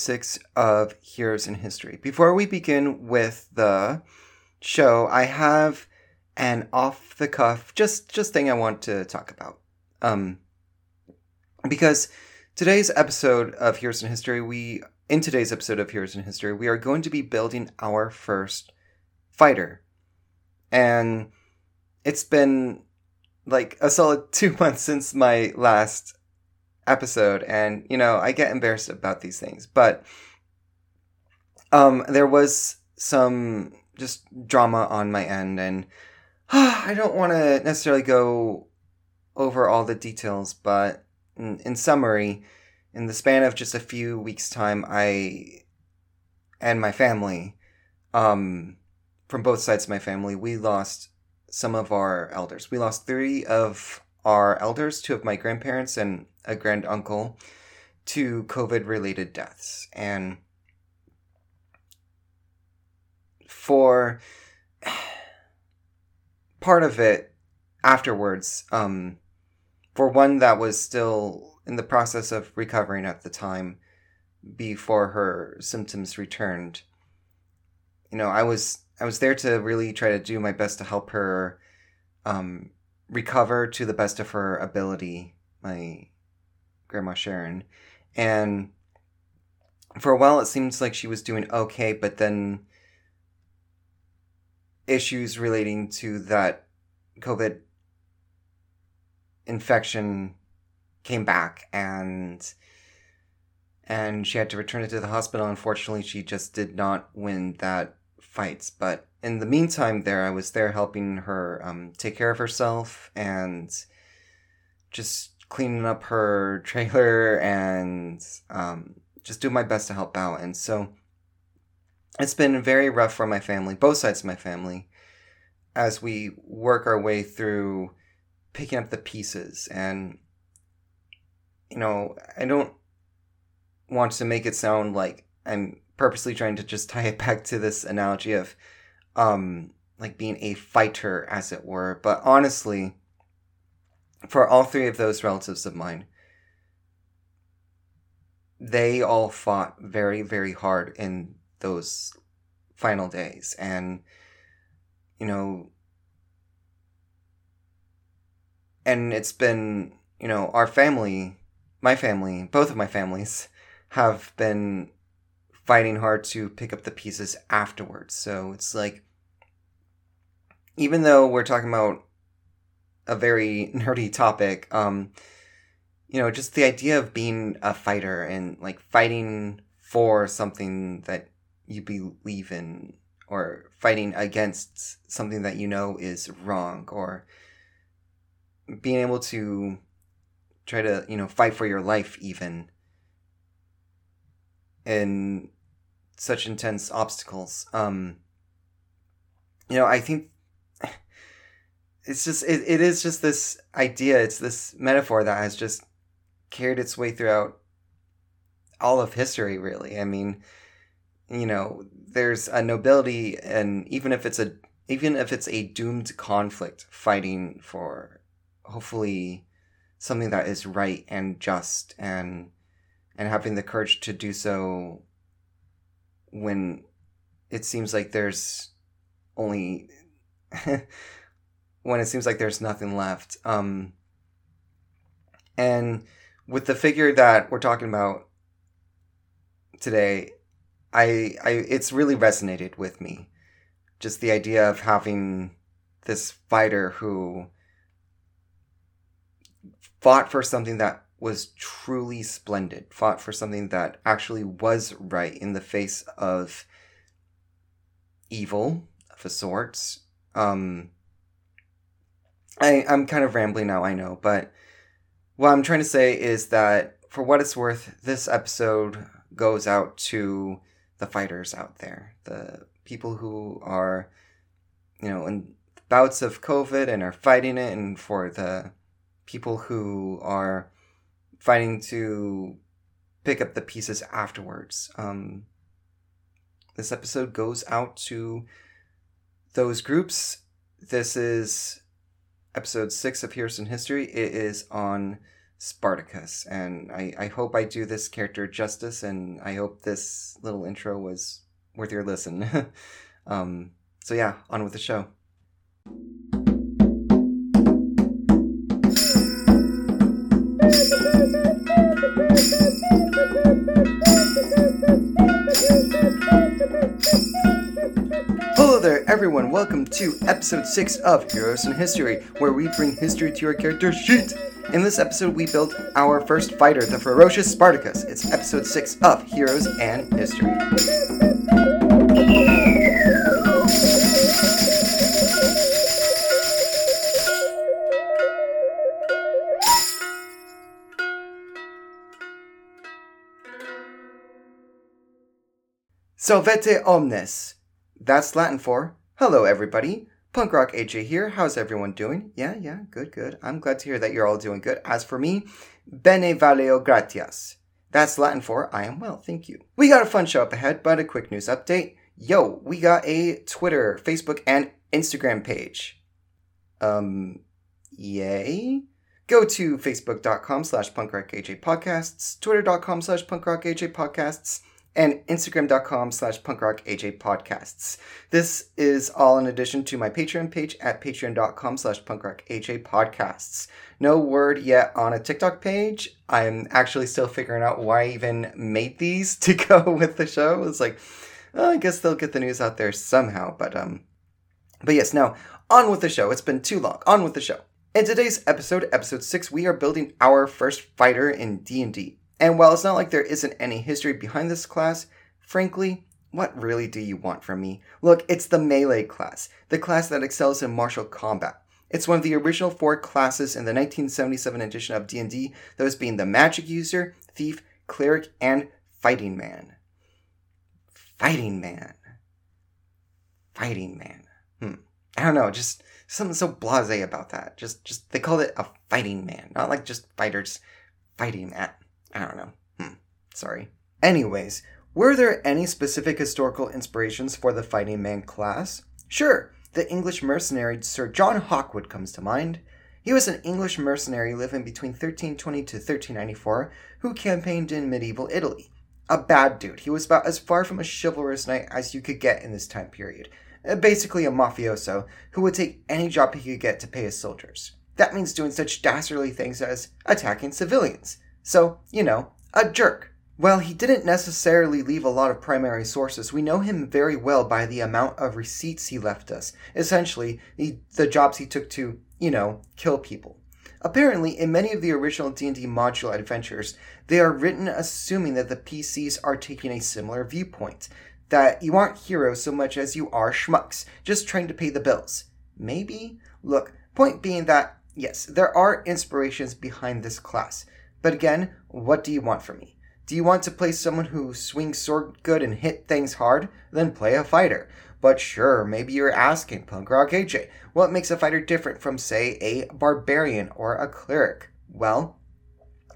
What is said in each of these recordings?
6 of Heroes in History. Before we begin with the show, I have an off-the-cuff just thing I want to talk about. Because in today's episode of Heroes in History, we are going to be building our first fighter. And it's been like a solid 2 months since my last episode, and I get embarrassed about these things, but there was some just drama on my end, and I don't want to necessarily go over all the details, but in summary, in the span of just a few weeks' time, I and my family, from both sides of my family, we lost some of our elders. We lost 3 of our elders, 2 of my grandparents and a grand uncle, to COVID-related deaths. And for part of it afterwards, for one that was still in the process of recovering at the time before her symptoms returned, I was there to really try to do my best to help her recover to the best of her ability, my grandma Sharon. And for a while it seems like she was doing okay, but then issues relating to that COVID infection came back, and she had to return to the hospital. Unfortunately, she just did not win that fights, but in the meantime there, I was there helping her take care of herself and just cleaning up her trailer and just do my best to help out. And so it's been very rough for my family, both sides of my family, as we work our way through picking up the pieces. And I don't want to make it sound like I'm purposely trying to just tie it back to this analogy of like being a fighter, as it were, but honestly, for all 3 of those relatives of mine, they all fought very, very hard in those final days. And and it's been, our family, my family, both of my families have been fighting hard to pick up the pieces afterwards. So it's like, even though we're talking about a very nerdy topic, just the idea of being a fighter and like fighting for something that you believe in, or fighting against something that is wrong, or being able to try to, fight for your life even in such intense obstacles. I think it's just, it is just this idea, it's this metaphor that has just carried its way throughout all of history, really. I mean, there's a nobility, and even if it's a doomed conflict, fighting for hopefully something that is right and just, and having the courage to do so when it seems like there's only when it seems like there's nothing left. And with the figure that we're talking about today, I it's really resonated with me. Just the idea of having this fighter who fought for something that was truly splendid, fought for something that actually was right in the face of evil of a sort. I'm kind of rambling now, I know, but what I'm trying to say is that, for what it's worth, this episode goes out to the fighters out there, the people who are, in bouts of COVID and are fighting it, and for the people who are fighting to pick up the pieces afterwards. This episode goes out to those groups. This is episode 6 of Heroes in History. It is on Spartacus, and I hope I do this character justice, and I hope this little intro was worth your listen. So yeah, on with the show. Hello there, everyone. Welcome to episode 6 of Heroes in History, where we bring history to your character sheet. In this episode, we build our first fighter, the ferocious Spartacus. It's episode 6 of Heroes and History. Salvete omnes. That's Latin for, hello everybody. Punk Rock AJ here. How's everyone doing? Yeah, good. I'm glad to hear that you're all doing good. As for me, bene valeo gratias. That's Latin for, I am well, thank you. We got a fun show up ahead, but a quick news update. Yo, we got a Twitter, Facebook, and Instagram page. Yay? Go to facebook.com/punkrockajpodcasts, twitter.com/punkrockajpodcasts, and Instagram.com/PunkRockAJPodcasts. This is all in addition to my Patreon page at patreon.com/PunkRockAJPodcasts. No word yet on a TikTok page. I'm actually still figuring out why I even made these to go with the show. It's like, well, I guess they'll get the news out there somehow. But yes, now, on with the show. It's been too long. On with the show. In today's episode, episode 6, we are building our first fighter in D&D. And while it's not like there isn't any history behind this class, frankly, what really do you want from me? Look, it's the melee class, the class that excels in martial combat. It's one of the original 4 classes in the 1977 edition of D&D, those being the magic user, thief, cleric, and fighting man. Fighting man. I don't know, just something so blasé about that. Just they called it a fighting man, not like just fighters, fighting man. I don't know. Sorry. Anyways, were there any specific historical inspirations for the fighting man class? Sure. The English mercenary Sir John Hawkwood comes to mind. He was an English mercenary living between 1320 to 1394 who campaigned in medieval Italy. A bad dude. He was about as far from a chivalrous knight as you could get in this time period. Basically a mafioso who would take any job he could get to pay his soldiers. That means doing such dastardly things as attacking civilians. So, you know, a jerk. While he didn't necessarily leave a lot of primary sources, we know him very well by the amount of receipts he left us. Essentially, the jobs he took to, you know, kill people. Apparently, in many of the original D&D module adventures, they are written assuming that the PCs are taking a similar viewpoint. That you aren't heroes so much as you are schmucks, just trying to pay the bills. Maybe? Look, point being that, yes, there are inspirations behind this class. But again, what do you want from me? Do you want to play someone who swings sword good and hit things hard? Then play a fighter. But sure, maybe you're asking, Punk Rock AJ, what makes a fighter different from, say, a barbarian or a cleric? Well,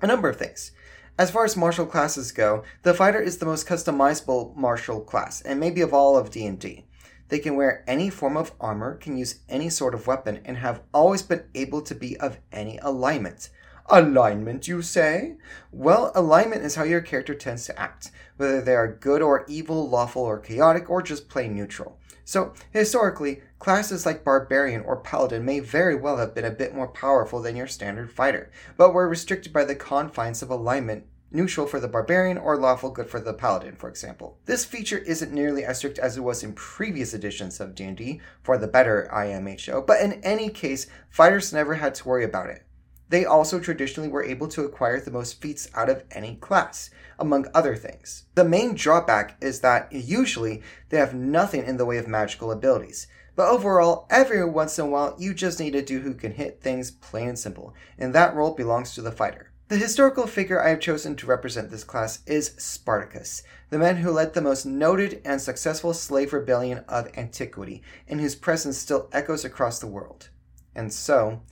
a number of things. As far as martial classes go, the fighter is the most customizable martial class, and maybe of all of D&D. They can wear any form of armor, can use any sort of weapon, and have always been able to be of any alignment. Alignment, you say? Well, alignment is how your character tends to act, whether they are good or evil, lawful or chaotic, or just plain neutral. So, historically, classes like Barbarian or Paladin may very well have been a bit more powerful than your standard fighter, but were restricted by the confines of alignment, neutral for the Barbarian or lawful good for the Paladin, for example. This feature isn't nearly as strict as it was in previous editions of D&D for the better IMHO, but in any case, fighters never had to worry about it. They also traditionally were able to acquire the most feats out of any class, among other things. The main drawback is that, usually, they have nothing in the way of magical abilities. But overall, every once in a while, you just need a dude who can hit things plain and simple, and that role belongs to the fighter. The historical figure I have chosen to represent this class is Spartacus, the man who led the most noted and successful slave rebellion of antiquity, and whose presence still echoes across the world. And so,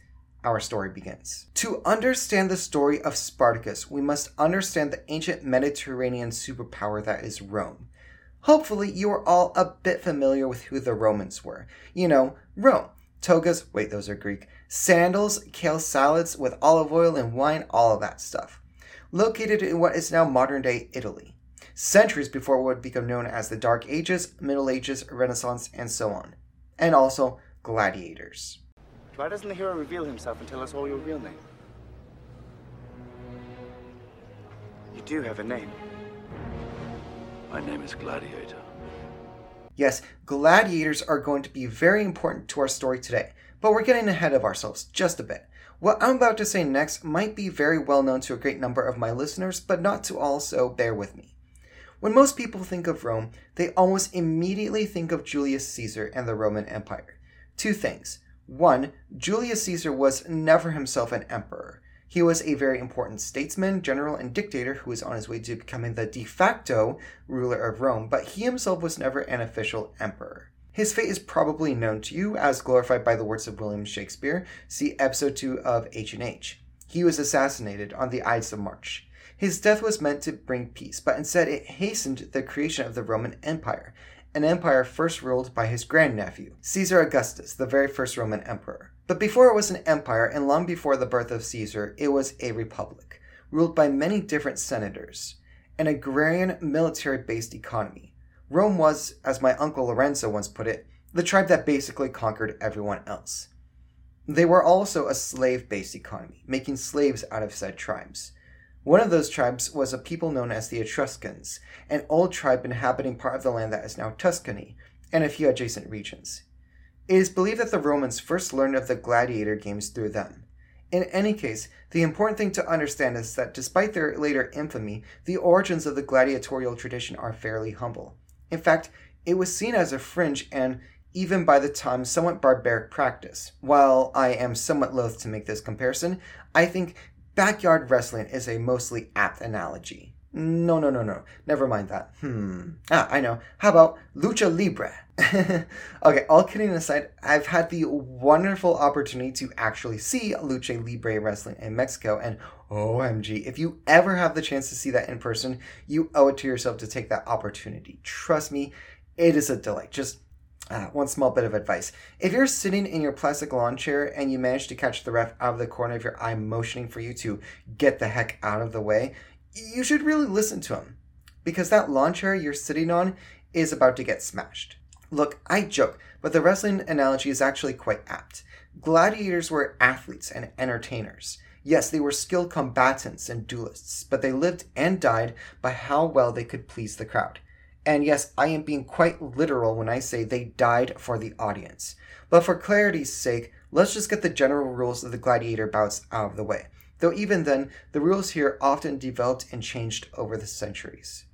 our story begins. To understand the story of Spartacus, we must understand the ancient Mediterranean superpower that is Rome. Hopefully, you are all a bit familiar with who the Romans were. You know, Rome, togas, wait, those are Greek, sandals, kale salads with olive oil and wine, all of that stuff. Located in what is now modern-day Italy, centuries before what would become known as the Dark Ages, Middle Ages, Renaissance, and so on. And also, gladiators. Why doesn't the hero reveal himself and tell us all your real name? You do have a name. My name is Gladiator. Yes, gladiators are going to be very important to our story today, but we're getting ahead of ourselves just a bit. What I'm about to say next might be very well known to a great number of my listeners, but not to all, so bear with me. When most people think of Rome, they almost immediately think of Julius Caesar and the Roman Empire. Two things. One, Julius Caesar was never himself an emperor. He was a very important statesman, general, and dictator who was on his way to becoming the de facto ruler of Rome, but he himself was never an official emperor. His fate is probably known to you, as glorified by the words of William Shakespeare, see episode 2 of H&H. He was assassinated on the Ides of March. His death was meant to bring peace, but instead it hastened the creation of the Roman Empire, an empire first ruled by his grandnephew, Caesar Augustus, the very first Roman emperor. But before it was an empire, and long before the birth of Caesar, it was a republic, ruled by many different senators, an agrarian, military-based economy. Rome was, as my uncle Lorenzo once put it, the tribe that basically conquered everyone else. They were also a slave-based economy, making slaves out of said tribes. One of those tribes was a people known as the Etruscans, an old tribe inhabiting part of the land that is now Tuscany, and a few adjacent regions. It is believed that the Romans first learned of the gladiator games through them. In any case, the important thing to understand is that despite their later infamy, the origins of the gladiatorial tradition are fairly humble. In fact, it was seen as a fringe and, even by the time, somewhat barbaric practice. While I am somewhat loath to make this comparison, I think backyard wrestling is a mostly apt analogy. No. Never mind that. I know. How about Lucha Libre? Okay, all kidding aside, I've had the wonderful opportunity to actually see Lucha Libre wrestling in Mexico, and OMG, if you ever have the chance to see that in person, you owe it to yourself to take that opportunity. Trust me, it is a delight. Just one small bit of advice. If you're sitting in your plastic lawn chair and you manage to catch the ref out of the corner of your eye motioning for you to get the heck out of the way, you should really listen to him, because that lawn chair you're sitting on is about to get smashed. Look, I joke, but the wrestling analogy is actually quite apt. Gladiators were athletes and entertainers. Yes, they were skilled combatants and duelists, but they lived and died by how well they could please the crowd. And yes, I am being quite literal when I say they died for the audience. But for clarity's sake, let's just get the general rules of the gladiator bouts out of the way. Though even then, the rules here often developed and changed over the centuries.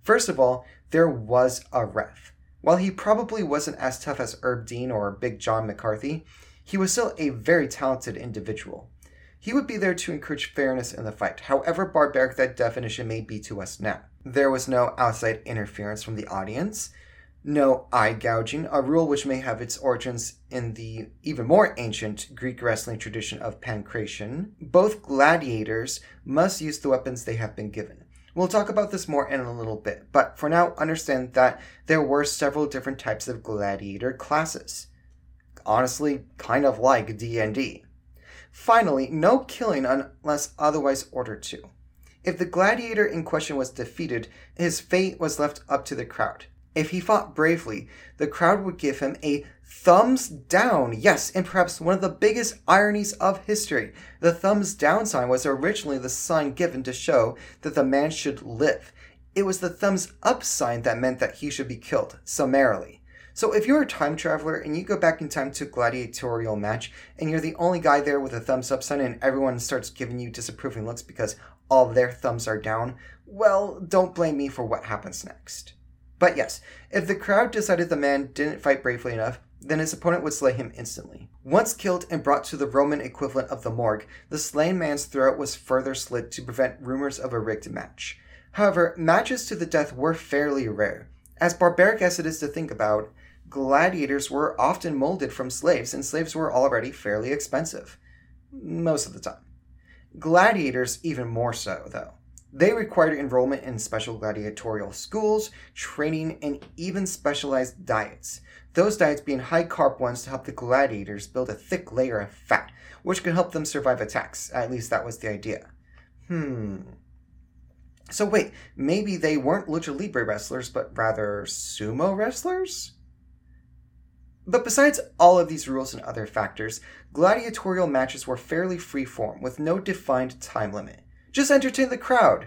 First of all, there was a ref. While he probably wasn't as tough as Herb Dean or Big John McCarthy, he was still a very talented individual. He would be there to encourage fairness in the fight, however barbaric that definition may be to us now. There was no outside interference from the audience, no eye gouging, a rule which may have its origins in the even more ancient Greek wrestling tradition of Pankration. Both gladiators must use the weapons they have been given. We'll talk about this more in a little bit, but for now, understand that there were several different types of gladiator classes. Honestly, kind of like D&D. Finally, no killing unless otherwise ordered to. If the gladiator in question was defeated, his fate was left up to the crowd. If he fought bravely, the crowd would give him a thumbs down. Yes, and perhaps one of the biggest ironies of history. The thumbs down sign was originally the sign given to show that the man should live. It was the thumbs up sign that meant that he should be killed, summarily. So if you're a time traveler and you go back in time to a gladiatorial match and you're the only guy there with a thumbs up sign and everyone starts giving you disapproving looks because all of their thumbs are down, well, don't blame me for what happens next. But yes, if the crowd decided the man didn't fight bravely enough, then his opponent would slay him instantly. Once killed and brought to the Roman equivalent of the morgue, the slain man's throat was further slit to prevent rumors of a rigged match. However, matches to the death were fairly rare. As barbaric as it is to think about, gladiators were often molded from slaves, and slaves were already fairly expensive. Most of the time. Gladiators even more so, though. They required enrollment in special gladiatorial schools, training, and even specialized diets. Those diets being high-carb ones to help the gladiators build a thick layer of fat, which could help them survive attacks. At least that was the idea. So wait, maybe they weren't Lucha Libre wrestlers, but rather sumo wrestlers? But besides all of these rules and other factors, gladiatorial matches were fairly free-form, with no defined time limit. Just entertain the crowd,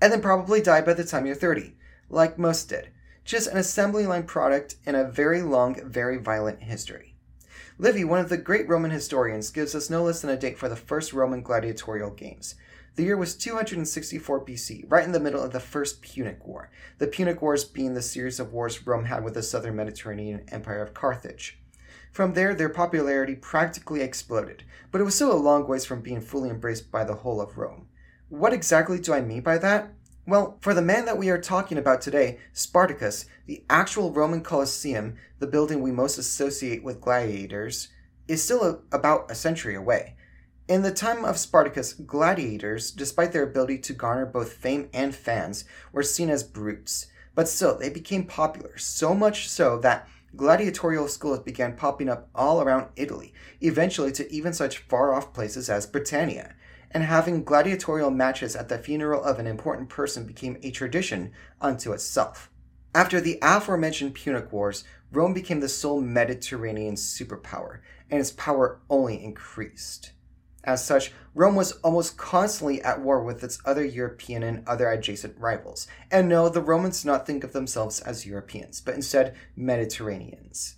and then probably die by the time you're 30, like most did. Just an assembly line product in a very long, very violent history. Livy, one of the great Roman historians, gives us no less than a date for the first Roman gladiatorial games. The year was 264 BC, right in the middle of the First Punic War, the Punic Wars being the series of wars Rome had with the southern Mediterranean empire of Carthage. From there, their popularity practically exploded, but it was still a long ways from being fully embraced by the whole of Rome. What exactly do I mean by that? Well, for the man that we are talking about today, Spartacus, the actual Roman Colosseum, the building we most associate with gladiators, is still about a century away. In the time of Spartacus, gladiators, despite their ability to garner both fame and fans, were seen as brutes. But still, they became popular, so much so that gladiatorial schools began popping up all around Italy, eventually to even such far-off places as Britannia. And having gladiatorial matches at the funeral of an important person became a tradition unto itself. After the aforementioned Punic Wars, Rome became the sole Mediterranean superpower, and its power only increased. As such, Rome was almost constantly at war with its other European and other adjacent rivals. And no, the Romans did not think of themselves as Europeans, but instead Mediterraneans.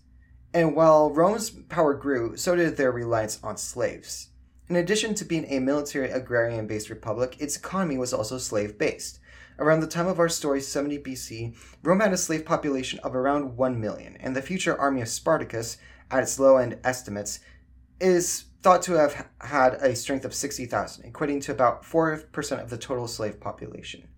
And while Rome's power grew, so did their reliance on slaves. In addition to being a military agrarian-based republic, its economy was also slave-based. Around the time of our story, 70 BC, Rome had a slave population of around 1 million, and the future army of Spartacus, at its low-end estimates, is thought to have had a strength of 60,000, equating to about 4% of the total slave population.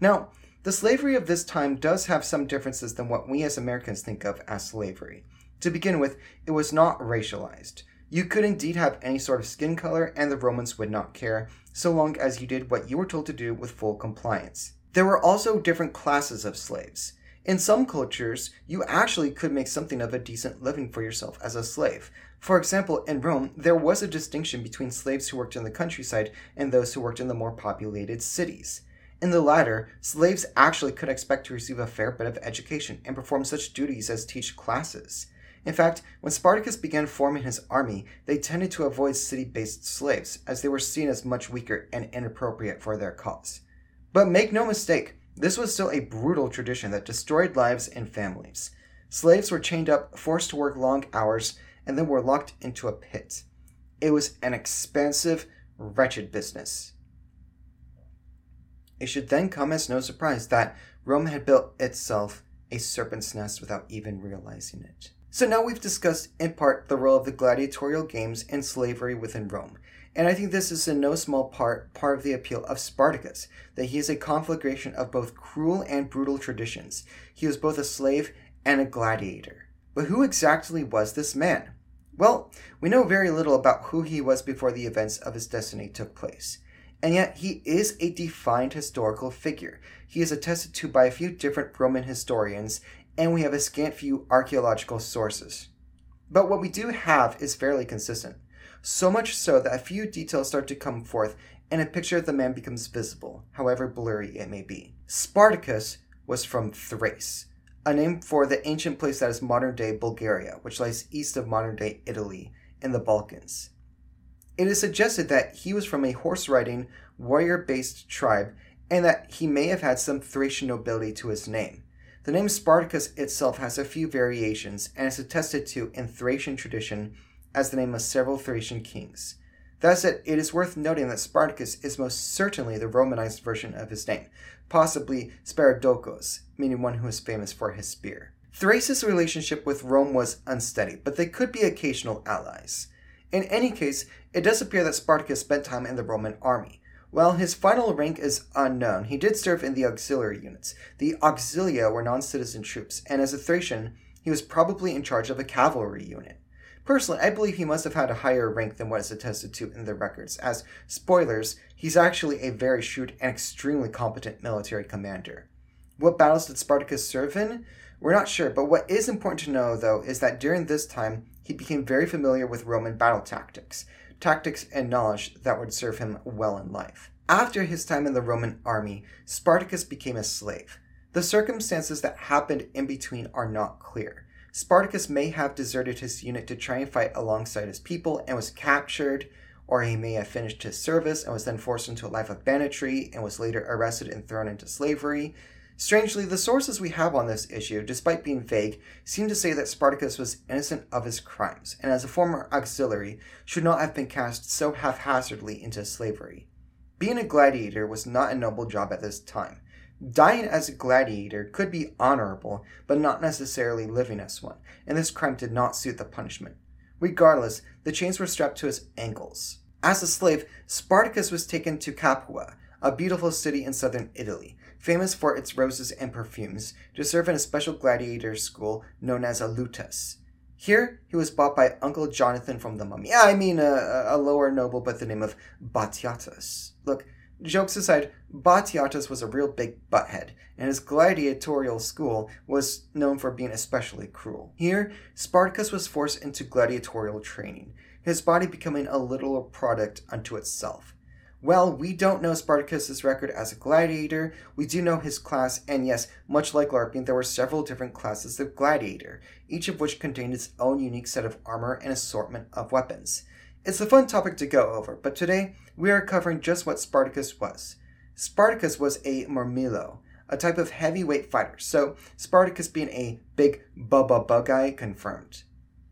Now, the slavery of this time does have some differences than what we as Americans think of as slavery. To begin with, it was not racialized. You could indeed have any sort of skin color, and the Romans would not care, so long as you did what you were told to do with full compliance. There were also different classes of slaves. In some cultures, you actually could make something of a decent living for yourself as a slave. For example, in Rome, there was a distinction between slaves who worked in the countryside and those who worked in the more populated cities. In the latter, slaves actually could expect to receive a fair bit of education and perform such duties as teach classes. In fact, when Spartacus began forming his army, they tended to avoid city-based slaves, as they were seen as much weaker and inappropriate for their cause. But make no mistake, this was still a brutal tradition that destroyed lives and families. Slaves were chained up, forced to work long hours, and then were locked into a pit. It was an expensive, wretched business. It should then come as no surprise that Rome had built itself a serpent's nest without even realizing it. So now we've discussed, in part, the role of the gladiatorial games and slavery within Rome, and I think this is in no small part of the appeal of Spartacus, that he is a conflagration of both cruel and brutal traditions. He was both a slave and a gladiator. But who exactly was this man? Well, we know very little about who he was before the events of his destiny took place. And yet, he is a defined historical figure. He is attested to by a few different Roman historians, and we have a scant few archaeological sources. But what we do have is fairly consistent, so much so that a few details start to come forth and a picture of the man becomes visible, however blurry it may be. Spartacus was from Thrace, a name for the ancient place that is modern-day Bulgaria, which lies east of modern-day Italy in the Balkans. It is suggested that he was from a horse-riding, warrior-based tribe, and that he may have had some Thracian nobility to his name. The name Spartacus itself has a few variations and is attested to in Thracian tradition as the name of several Thracian kings. That said, it is worth noting that Spartacus is most certainly the Romanized version of his name, possibly Sparadocos, meaning one who is famous for his spear. Thrace's relationship with Rome was unsteady, but they could be occasional allies. In any case, it does appear that Spartacus spent time in the Roman army. While his final rank is unknown, he did serve in the auxiliary units. The auxilia were non-citizen troops, and as a Thracian, he was probably in charge of a cavalry unit. Personally, I believe he must have had a higher rank than what is attested to in the records, as, spoilers, he's actually a very shrewd and extremely competent military commander. What battles did Spartacus serve in? We're not sure, but what is important to know, though, is that during this time, he became very familiar with Roman battle tactics and knowledge that would serve him well in life. After his time in the Roman army, Spartacus became a slave. The circumstances that happened in between are not clear. Spartacus may have deserted his unit to try and fight alongside his people and was captured, or he may have finished his service and was then forced into a life of banditry and was later arrested and thrown into slavery. Strangely, the sources we have on this issue, despite being vague, seem to say that Spartacus was innocent of his crimes, and as a former auxiliary, should not have been cast so haphazardly into slavery. Being a gladiator was not a noble job at this time. Dying as a gladiator could be honorable, but not necessarily living as one, and this crime did not suit the punishment. Regardless, the chains were strapped to his ankles. As a slave, Spartacus was taken to Capua, a beautiful city in southern Italy, famous for its roses and perfumes, to serve in a special gladiator school known as a lutus. Here, he was bought by Uncle Jonathan from the Mummy. A lower noble by the name of Batiatus. Look, jokes aside, Batiatus was a real big butthead, and his gladiatorial school was known for being especially cruel. Here, Spartacus was forced into gladiatorial training, his body becoming a literal product unto itself. Well, we don't know Spartacus's record as a gladiator, we do know his class, and yes, much like LARPing, there were several different classes of gladiator, each of which contained its own unique set of armor and assortment of weapons. It's a fun topic to go over, but today, we are covering just what Spartacus was. Spartacus was a Murmillo, a type of heavyweight fighter, so Spartacus being a big guy confirmed.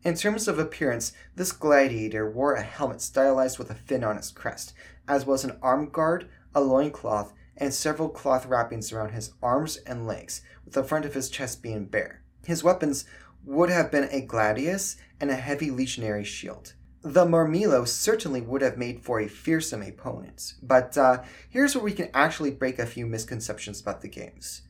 In terms of appearance, this gladiator wore a helmet stylized with a fin on his crest, as well as an arm guard, a loincloth, and several cloth wrappings around his arms and legs, with the front of his chest being bare. His weapons would have been a gladius and a heavy legionary shield. The Murmillo certainly would have made for a fearsome opponent, but here's where we can actually break a few misconceptions about the games.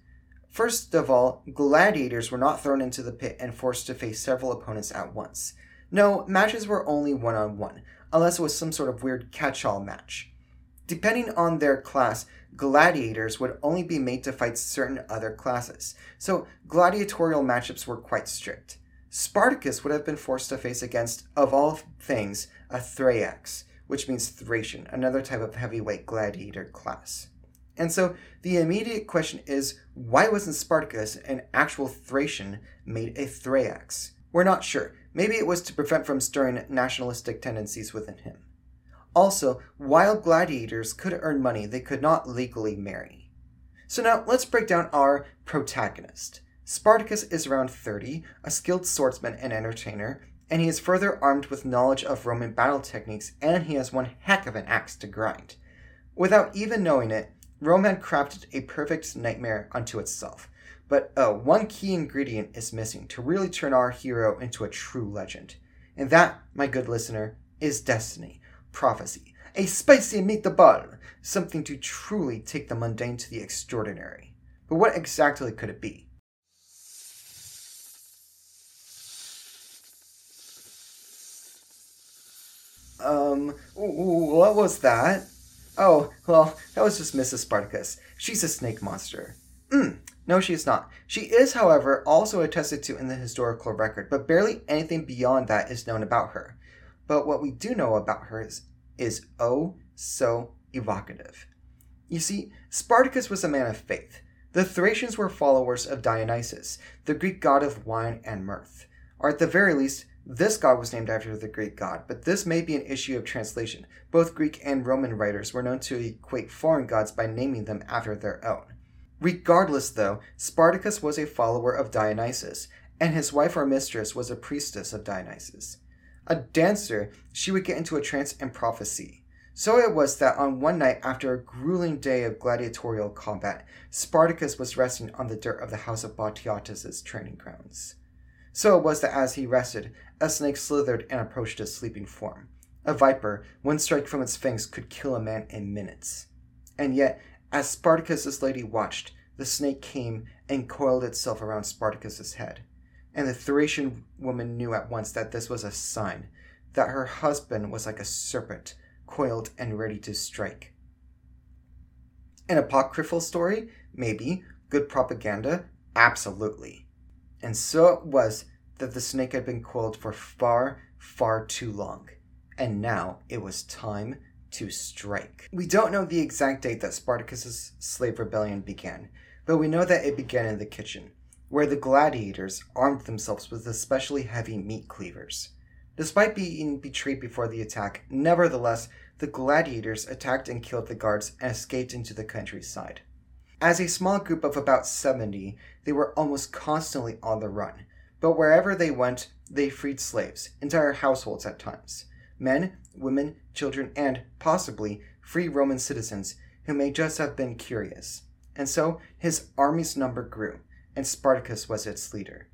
First of all, gladiators were not thrown into the pit and forced to face several opponents at once. No, matches were only one-on-one, unless it was some sort of weird catch-all match. Depending on their class, gladiators would only be made to fight certain other classes, so gladiatorial matchups were quite strict. Spartacus would have been forced to face against, of all things, a Thraex, which means Thracian, another type of heavyweight gladiator class. And so, the immediate question is, why wasn't Spartacus, an actual Thracian, made a Thraex? We're not sure. Maybe it was to prevent from stirring nationalistic tendencies within him. Also, while gladiators could earn money, they could not legally marry. So now, let's break down our protagonist. Spartacus is around 30, a skilled swordsman and entertainer, and he is further armed with knowledge of Roman battle techniques, and he has one heck of an axe to grind. Without even knowing it, Rome had crafted a perfect nightmare unto itself, but one key ingredient is missing to really turn our hero into a true legend. And that, my good listener, is destiny, prophecy, a spicy meatball, something to truly take the mundane to the extraordinary. But what exactly could it be? What was that? Oh, well, that was just Mrs. Spartacus. She's a snake monster. No, she is not. She is, however, also attested to in the historical record, but barely anything beyond that is known about her. But what we do know about her is oh so evocative. You see, Spartacus was a man of faith. The Thracians were followers of Dionysus, the Greek god of wine and mirth. Or at the very least, this god was named after the Greek god, but this may be an issue of translation. Both Greek and Roman writers were known to equate foreign gods by naming them after their own. Regardless, though, Spartacus was a follower of Dionysus, and his wife or mistress was a priestess of Dionysus. A dancer, she would get into a trance and prophecy. So it was that on one night after a grueling day of gladiatorial combat, Spartacus was resting on the dirt of the house of Batiatus' training grounds. So it was that as he rested, a snake slithered and approached his sleeping form. A viper, one strike from its fangs could kill a man in minutes. And yet, as Spartacus's lady watched, the snake came and coiled itself around Spartacus's head. and the Thracian woman knew at once that this was a sign, that her husband was like a serpent, coiled and ready to strike. An apocryphal story? Maybe. Good propaganda? Absolutely. And so it was that the snake had been coiled for far, far too long, and now it was time to strike. We don't know the exact date that Spartacus's slave rebellion began, but we know that it began in the kitchen, where the gladiators armed themselves with especially heavy meat cleavers. Despite being betrayed before the attack, nevertheless, the gladiators attacked and killed the guards and escaped into the countryside. As a small group of about 70, they were almost constantly on the run, but wherever they went, they freed slaves, entire households at times, men, women, children, and, possibly, free Roman citizens who may just have been curious. And so, his army's number grew, and Spartacus was its leader.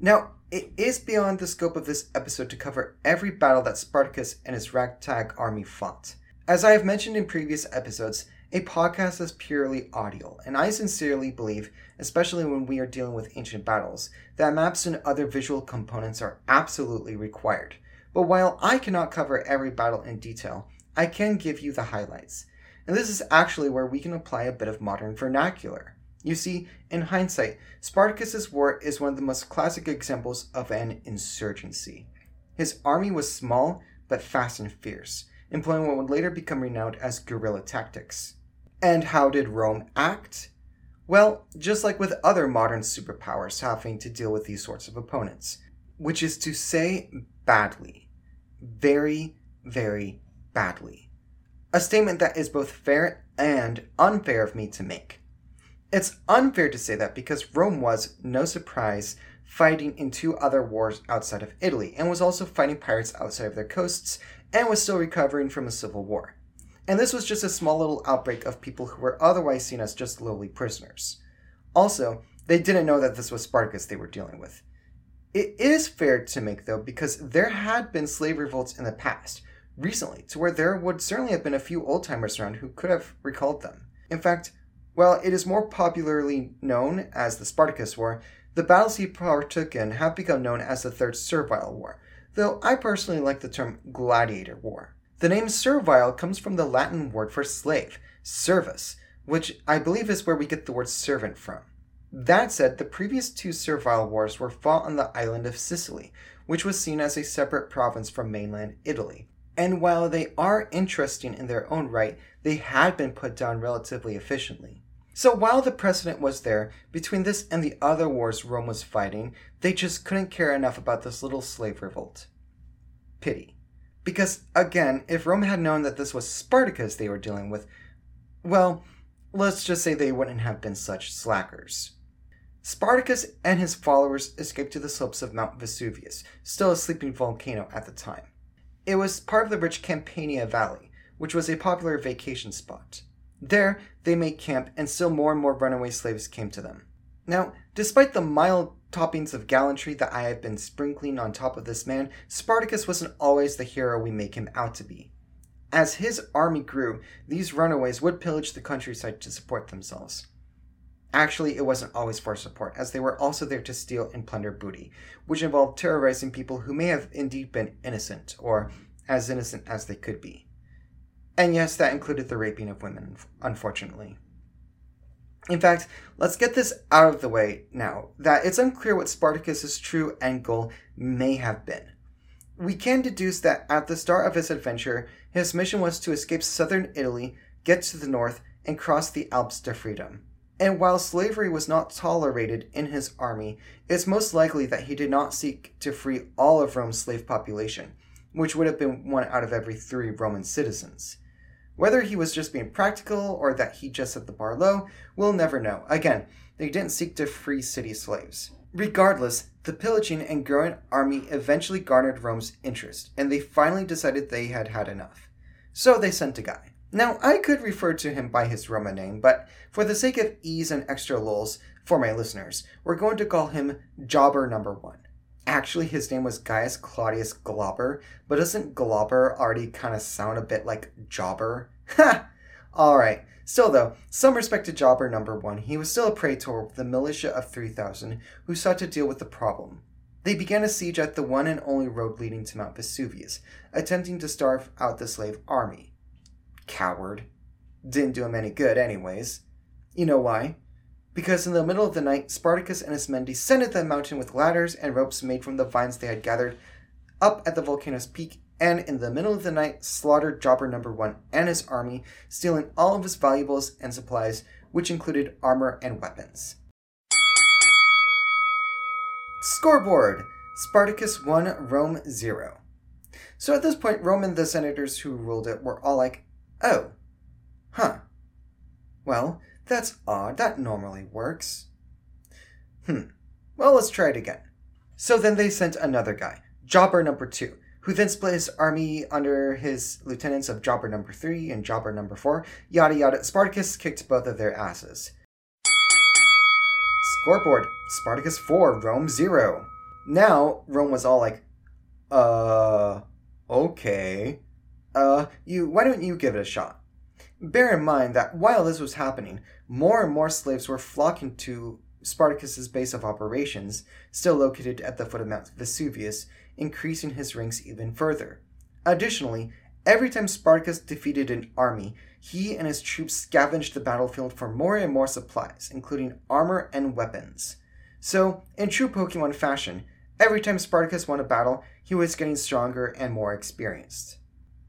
Now, it is beyond the scope of this episode to cover every battle that Spartacus and his ragtag army fought. As I have mentioned in previous episodes, a podcast is purely audio, and I sincerely believe, especially when we are dealing with ancient battles, that maps and other visual components are absolutely required. But while I cannot cover every battle in detail, I can give you the highlights. And this is actually where we can apply a bit of modern vernacular. You see, in hindsight, Spartacus's war is one of the most classic examples of an insurgency. His army was small, but fast and fierce, employing what would later become renowned as guerrilla tactics. And how did Rome act? Well, just like with other modern superpowers having to deal with these sorts of opponents, which is to say badly. Very, very badly. A statement that is both fair and unfair of me to make. It's unfair to say that because Rome was, no surprise, fighting in two other wars outside of Italy, and was also fighting pirates outside of their coasts, and was still recovering from a civil war. And this was just a small little outbreak of people who were otherwise seen as just lowly prisoners. Also, they didn't know that this was Spartacus they were dealing with. It is fair to make, though, because there had been slave revolts in the past, recently, to where there would certainly have been a few old-timers around who could have recalled them. In fact, while it is more popularly known as the Spartacus War, the battles he partook in have become known as the Third Servile War, though I personally like the term gladiator war. The name servile comes from the Latin word for slave, servus, which I believe is where we get the word servant from. That said, the previous two servile wars were fought on the island of Sicily, which was seen as a separate province from mainland Italy. And while they are interesting in their own right, they had been put down relatively efficiently. So while the precedent was there, between this and the other wars Rome was fighting, they just couldn't care enough about this little slave revolt. Pity. Because, again, if Rome had known that this was Spartacus they were dealing with, well, let's just say they wouldn't have been such slackers. Spartacus and his followers escaped to the slopes of Mount Vesuvius, still a sleeping volcano at the time. It was part of the rich Campania Valley, which was a popular vacation spot. There, they made camp, and still more and more runaway slaves came to them. Now, despite the mild toppings of gallantry that I have been sprinkling on top of this man, Spartacus wasn't always the hero we make him out to be. As his army grew, these runaways would pillage the countryside to support themselves. Actually, it wasn't always for support, as they were also there to steal and plunder booty, which involved terrorizing people who may have indeed been innocent, or as innocent as they could be. And yes, that included the raping of women, unfortunately. In fact, let's get this out of the way now, that it's unclear what Spartacus's true end goal may have been. We can deduce that at the start of his adventure, his mission was to escape southern Italy, get to the north, and cross the Alps to freedom. And while slavery was not tolerated in his army, it's most likely that he did not seek to free all of Rome's slave population, which would have been one out of every three Roman citizens. Whether he was just being practical or that he just set the bar low, we'll never know. Again, they didn't seek to free city slaves. Regardless, the pillaging and growing army eventually garnered Rome's interest, and they finally decided they had had enough. So they sent a guy. Now, I could refer to him by his Roman name, but for the sake of ease and extra lulls for my listeners, we're going to call him Jobber Number 1. Actually, his name was Gaius Claudius Globber, but doesn't Globber already kind of sound a bit like Jobber? Ha! Alright, still though, some respect to Jobber Number 1, he was still a praetor with a militia of 3,000 who sought to deal with the problem. They began a siege at the one and only road leading to Mount Vesuvius, attempting to starve out the slave army. Coward. Didn't do him any good anyways. You know why? Because in the middle of the night, Spartacus and his men descended the mountain with ladders and ropes made from the vines they had gathered up at the volcano's peak, and in the middle of the night slaughtered Jobber No. 1 and his army, stealing all of his valuables and supplies, which included armor and weapons. Scoreboard! Spartacus 1, Rome 0. So at this point, Rome and the senators who ruled it were all like, oh, huh, well, that's odd, that normally works. Well, let's try it again. So then they sent another guy, Jobber No. 2, who then split his army under his lieutenants of Jobber No. 3 and Jobber No. 4, yada yada. Spartacus kicked both of their asses. Scoreboard, Spartacus 4, Rome 0. Now, Rome was all like, okay. Why don't you give it a shot? Bear in mind that while this was happening, more and more slaves were flocking to Spartacus's base of operations, still located at the foot of Mount Vesuvius, increasing his ranks even further. Additionally, every time Spartacus defeated an army, he and his troops scavenged the battlefield for more and more supplies, including armor and weapons. So, in true Pokemon fashion, every time Spartacus won a battle, he was getting stronger and more experienced.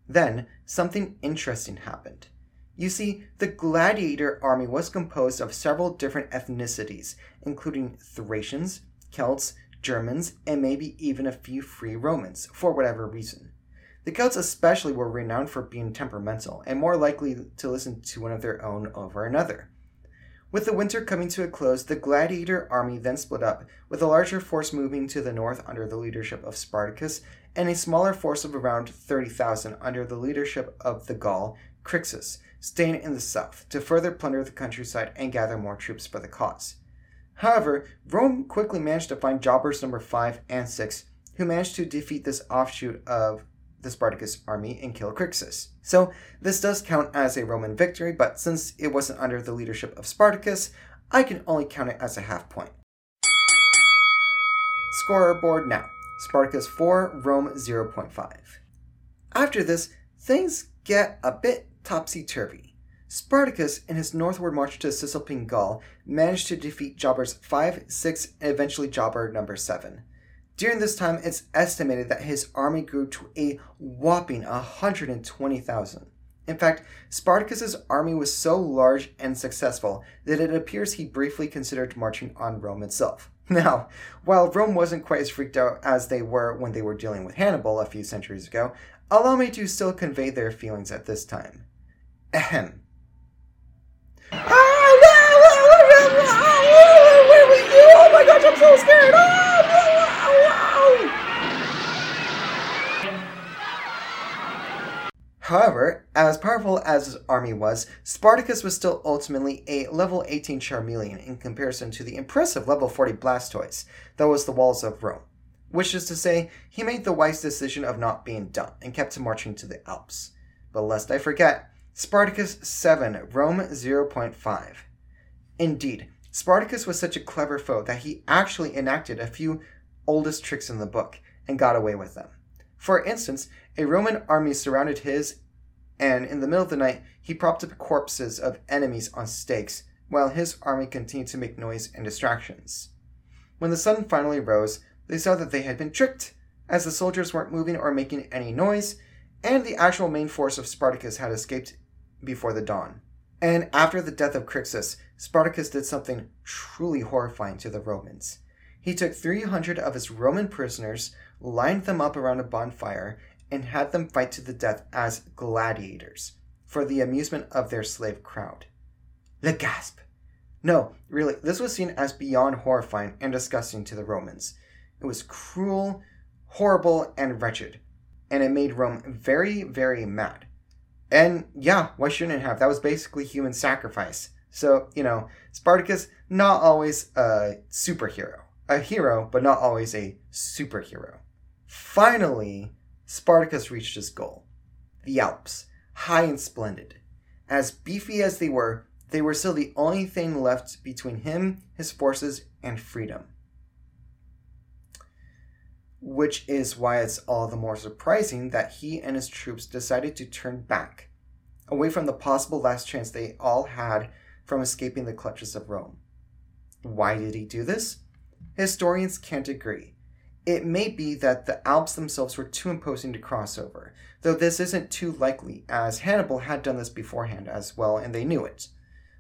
Then, something interesting happened. You see, the gladiator army was composed of several different ethnicities, including Thracians, Celts, Germans, and maybe even a few free Romans, for whatever reason. The Celts especially were renowned for being temperamental and more likely to listen to one of their own over another. With the winter coming to a close, the gladiator army then split up, with a larger force moving to the north under the leadership of Spartacus, and a smaller force of around 30,000 under the leadership of the Gaul, Crixus, staying in the south to further plunder the countryside and gather more troops for the cause. However, Rome quickly managed to find Jobbers No. 5 and 6, who managed to defeat this offshoot of the Spartacus army and kill Crixus. So, this does count as a Roman victory, but since it wasn't under the leadership of Spartacus, I can only count it as a half point. Scoreboard now. Spartacus 4, Rome 0.5. After this, things get a bit topsy-turvy. Spartacus, in his northward march to Cisalpine Gaul, managed to defeat Jobbers 5, 6, and eventually Jobber No. 7. During this time, it's estimated that his army grew to a whopping 120,000. In fact, Spartacus's army was so large and successful that it appears he briefly considered marching on Rome itself. Now, while Rome wasn't quite as freaked out as they were when they were dealing with Hannibal a few centuries ago, allow me to still convey their feelings at this time. Ahem. What do we do? Oh my gosh, I'm so scared! However, as powerful as his army was, Spartacus was still ultimately a level 18 Charmeleon in comparison to the impressive level 40 Blastoise that was the walls of Rome. Which is to say, he made the wise decision of not being dumb and kept marching to the Alps. But lest I forget, Spartacus 7, Rome 0.5. Indeed, Spartacus was such a clever foe that he actually enacted a few oldest tricks in the book and got away with them. For instance, a Roman army surrounded his, and in the middle of the night, he propped up corpses of enemies on stakes, while his army continued to make noise and distractions. When the sun finally rose, they saw that they had been tricked, as the soldiers weren't moving or making any noise, and the actual main force of Spartacus had escaped before the dawn. And after the death of Crixus, Spartacus did something truly horrifying to the Romans. He took 300 of his Roman prisoners, lined them up around a bonfire, and had them fight to the death as gladiators, for the amusement of their slave crowd. The gasp! No, really, this was seen as beyond horrifying and disgusting to the Romans. It was cruel, horrible, and wretched, and it made Rome very, very mad. And yeah, why shouldn't it have? That was basically human sacrifice. So, Spartacus, not always a superhero. A hero, but not always a superhero. Finally, Spartacus reached his goal. The Alps, high and splendid. As beefy as they were still the only thing left between him, his forces, and freedom. which is why it's all the more surprising that he and his troops decided to turn back, away from the possible last chance they all had from escaping the clutches of Rome. Why did he do this? Historians can't agree. It may be that the Alps themselves were too imposing to cross over, though this isn't too likely, as Hannibal had done this beforehand as well, and they knew it.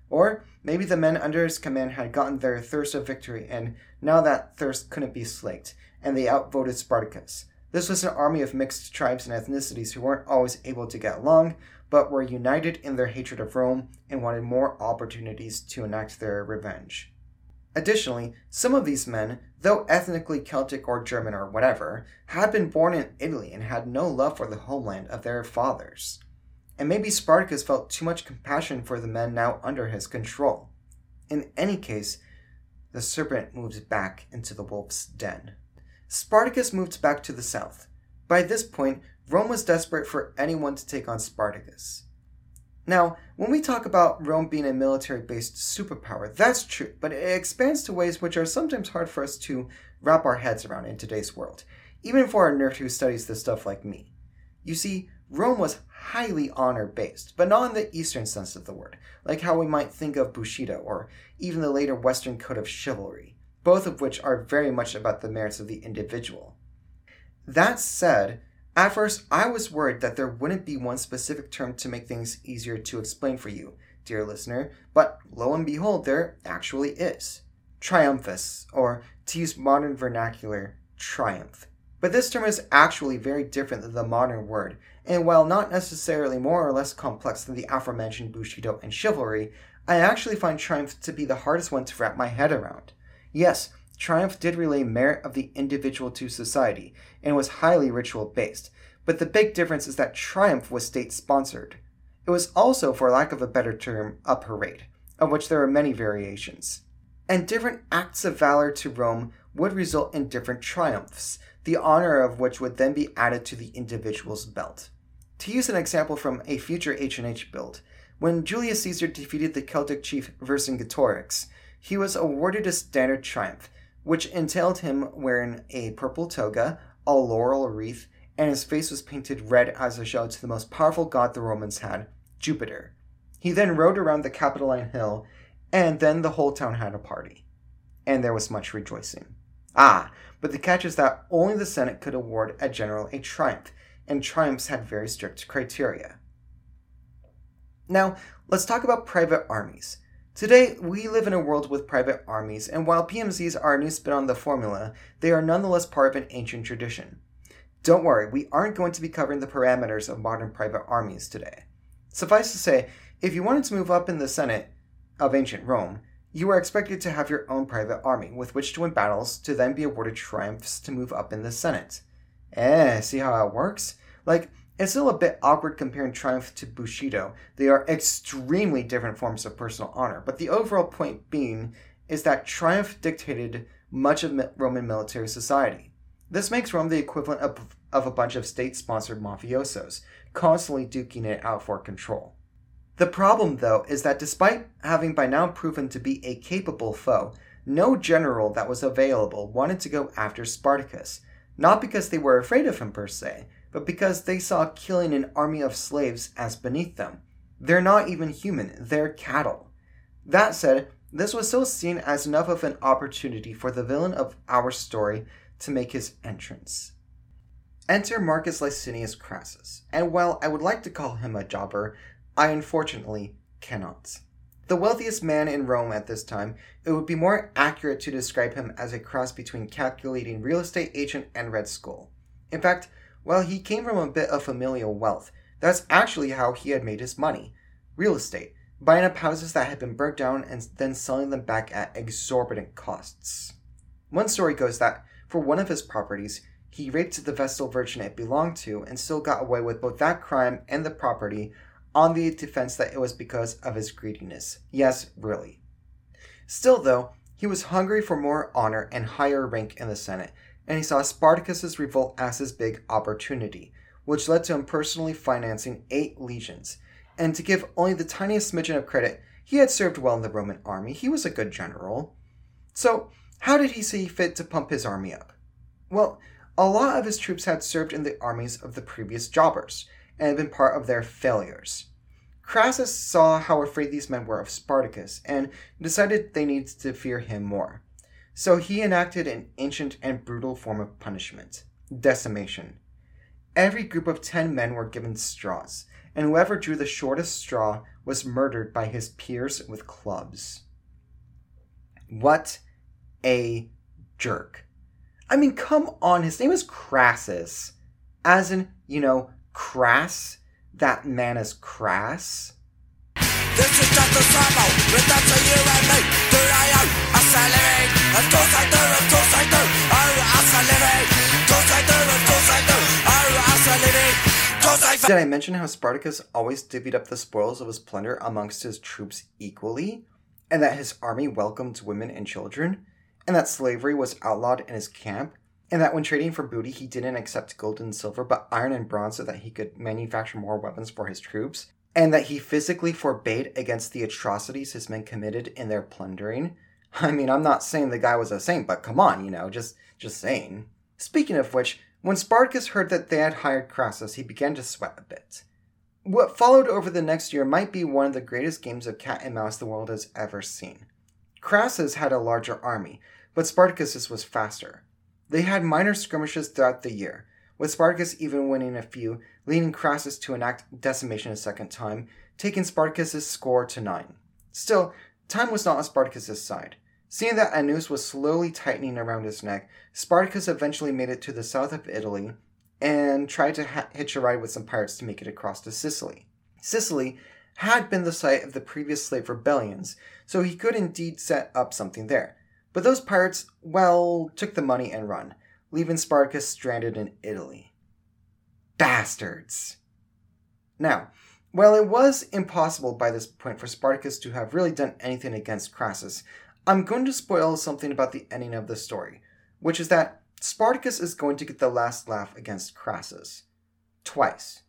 Or maybe the men under his command had gotten their thirst of victory, and now that thirst couldn't be slaked, and they outvoted Spartacus. This was an army of mixed tribes and ethnicities who weren't always able to get along, but were united in their hatred of Rome and wanted more opportunities to enact their revenge. Additionally, some of these men, though ethnically Celtic or German or whatever, had been born in Italy and had no love for the homeland of their fathers. And maybe Spartacus felt too much compassion for the men now under his control. In any case, the serpent moves back into the wolf's den. Spartacus moved back to the south. By this point, Rome was desperate for anyone to take on Spartacus. Now, when we talk about Rome being a military-based superpower, that's true, but it expands to ways which are sometimes hard for us to wrap our heads around in today's world, even for a nerd who studies this stuff like me. You see, Rome was highly honor-based, but not in the Eastern sense of the word, like how we might think of Bushido or even the later Western code of chivalry, both of which are very much about the merits of the individual. That said, at first, I was worried that there wouldn't be one specific term to make things easier to explain for you, dear listener, but lo and behold, there actually is. Triumphus, or to use modern vernacular, triumph. But this term is actually very different than the modern word, and while not necessarily more or less complex than the aforementioned Bushido and chivalry, I actually find triumph to be the hardest one to wrap my head around. Yes, triumph did relay merit of the individual to society, and was highly ritual-based, but the big difference is that triumph was state-sponsored. It was also, for lack of a better term, a parade, of which there are many variations. And different acts of valor to Rome would result in different triumphs, the honor of which would then be added to the individual's belt. To use an example from a future H&H build, when Julius Caesar defeated the Celtic chief Vercingetorix, he was awarded a standard triumph, which entailed him wearing a purple toga, a laurel wreath, and his face was painted red as a shout to the most powerful god the Romans had, Jupiter. He then rode around the Capitoline Hill, and then the whole town had a party. And there was much rejoicing. But the catch is that only the Senate could award a general a triumph, and triumphs had very strict criteria. Now, let's talk about private armies. Today, we live in a world with private armies, and while PMZs are a new spin on the formula, they are nonetheless part of an ancient tradition. Don't worry, we aren't going to be covering the parameters of modern private armies today. Suffice to say, if you wanted to move up in the Senate of ancient Rome, you were expected to have your own private army, with which to win battles, to then be awarded triumphs to move up in the Senate. See how it works? Like, it's still a bit awkward comparing triumph to Bushido. They are extremely different forms of personal honor, but the overall point being is that triumph dictated much of Roman military society. This makes Rome the equivalent of a bunch of state-sponsored mafiosos, constantly duking it out for control. The problem, though, is that despite having by now proven to be a capable foe, no general that was available wanted to go after Spartacus, not because they were afraid of him per se, but because they saw killing an army of slaves as beneath them. They're not even human, they're cattle. That said, this was still seen as enough of an opportunity for the villain of our story to make his entrance. Enter Marcus Licinius Crassus, and while I would like to call him a jobber, I unfortunately cannot. The wealthiest man in Rome at this time, it would be more accurate to describe him as a cross between calculating real estate agent and Red Skull. In fact, well, he came from a bit of familial wealth. That's actually how he had made his money. Real estate, buying up houses that had been burnt down and then selling them back at exorbitant costs. One story goes that, for one of his properties, he raped the Vestal Virgin it belonged to and still got away with both that crime and the property on the defense that it was because of his greediness. Yes, really. Still, though, he was hungry for more honor and higher rank in the Senate, and he saw Spartacus's revolt as his big opportunity, which led to him personally financing 8 legions. And to give only the tiniest smidgen of credit, he had served well in the Roman army, he was a good general. So, how did he see fit to pump his army up? Well, A lot of his troops had served in the armies of the previous jobbers, and had been part of their failures. Crassus saw how afraid these men were of Spartacus, and decided they needed to fear him more. So he enacted an ancient and brutal form of punishment, decimation. Every group of 10 men were given straws, and whoever drew the shortest straw was murdered by his peers with clubs. What a jerk. I mean, come on, his name is Crassus. As in, you know, crass. That man is crass. This is just a summer, but that's a you and me. Do I salivate? Of course I do, of course I do. Oh, I salivate. Of course I do, of course I do. Oh, I salivate. Course I... Did I mention how Spartacus always divvied up the spoils of his plunder amongst his troops equally? And that his army welcomed women and children? And that slavery was outlawed in his camp? And that when trading for booty, he didn't accept gold and silver, but iron and bronze so that he could manufacture more weapons for his troops, and that he physically forbade against the atrocities his men committed in their plundering. I mean, I'm not saying the guy was a saint, but come on, you know, just saying. Speaking of which, when Spartacus heard that they had hired Crassus, he began to sweat a bit. What followed over the next year might be one of the greatest games of cat and mouse the world has ever seen. Crassus had a larger army, but Spartacus's was faster. They had minor skirmishes throughout the year, with Spartacus even winning a few, leading Crassus to enact decimation a second time, taking Spartacus's score to 9. Still, time was not on Spartacus's side. Seeing that a noose was slowly tightening around his neck, Spartacus eventually made it to the south of Italy and tried to hitch a ride with some pirates to make it across to Sicily. Sicily had been the site of the previous slave rebellions, so he could indeed set up something there. But those pirates, well, took the money and run, leaving Spartacus stranded in Italy. Bastards! Now, while it was impossible by this point for Spartacus to have really done anything against Crassus, I'm going to spoil something about the ending of the story, which is that Spartacus is going to get the last laugh against Crassus. Twice.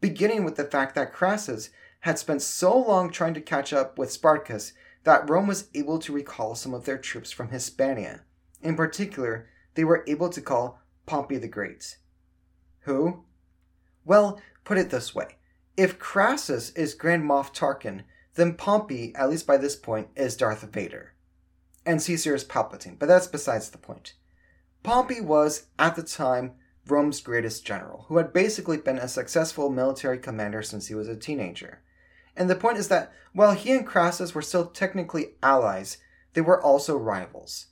Beginning with the fact that Crassus had spent so long trying to catch up with Spartacus that Rome was able to recall some of their troops from Hispania. In particular, they were able to call Pompey the Great. Who? Well, put it this way. If Crassus is Grand Moff Tarkin, then Pompey, at least by this point, is Darth Vader. And Caesar is Palpatine, but that's besides the point. Pompey was, at the time, Rome's greatest general, who had basically been a successful military commander since he was a teenager. And the point is that, while he and Crassus were still technically allies, they were also rivals.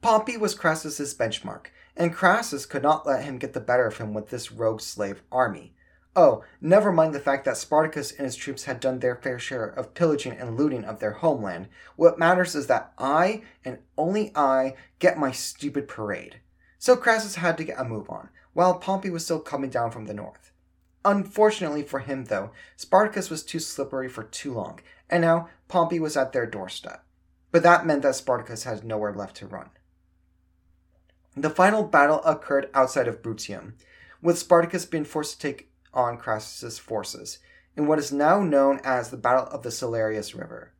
Pompey was Crassus's benchmark, and Crassus could not let him get the better of him with this rogue slave army. Oh, never mind the fact that Spartacus and his troops had done their fair share of pillaging and looting of their homeland. What matters is that I, and only I, get my stupid parade. So Crassus had to get a move on, while Pompey was still coming down from the north. Unfortunately for him, though, Spartacus was too slippery for too long, and now Pompey was at their doorstep. But that meant that Spartacus had nowhere left to run. The final battle occurred outside of Brutium, with Spartacus being forced to take on Crassus's forces, in what is now known as the Battle of the Salarius River.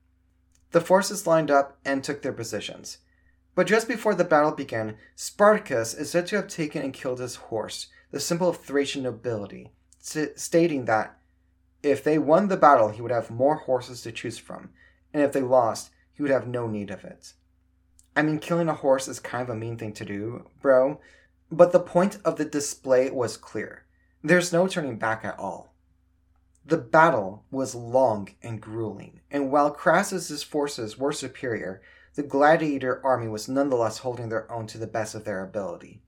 The forces lined up and took their positions. But just before the battle began, Spartacus is said to have taken and killed his horse, the symbol of Thracian nobility, stating that if they won the battle, he would have more horses to choose from, and if they lost, he would have no need of it. I mean, killing a horse is kind of a mean thing to do, bro, but the point of the display was clear. There's no turning back at all. The battle was long and grueling, and while Crassus's forces were superior, the gladiator army was nonetheless holding their own to the best of their ability.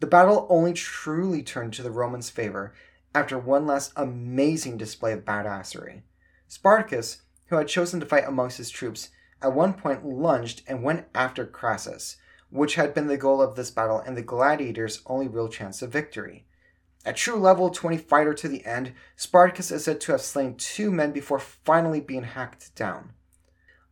The battle only truly turned to the Romans' favor after one last amazing display of badassery. Spartacus, who had chosen to fight amongst his troops, at one point lunged and went after Crassus, which had been the goal of this battle and the gladiators' only real chance of victory. A true level 20 fighter to the end, Spartacus is said to have slain 2 men before finally being hacked down.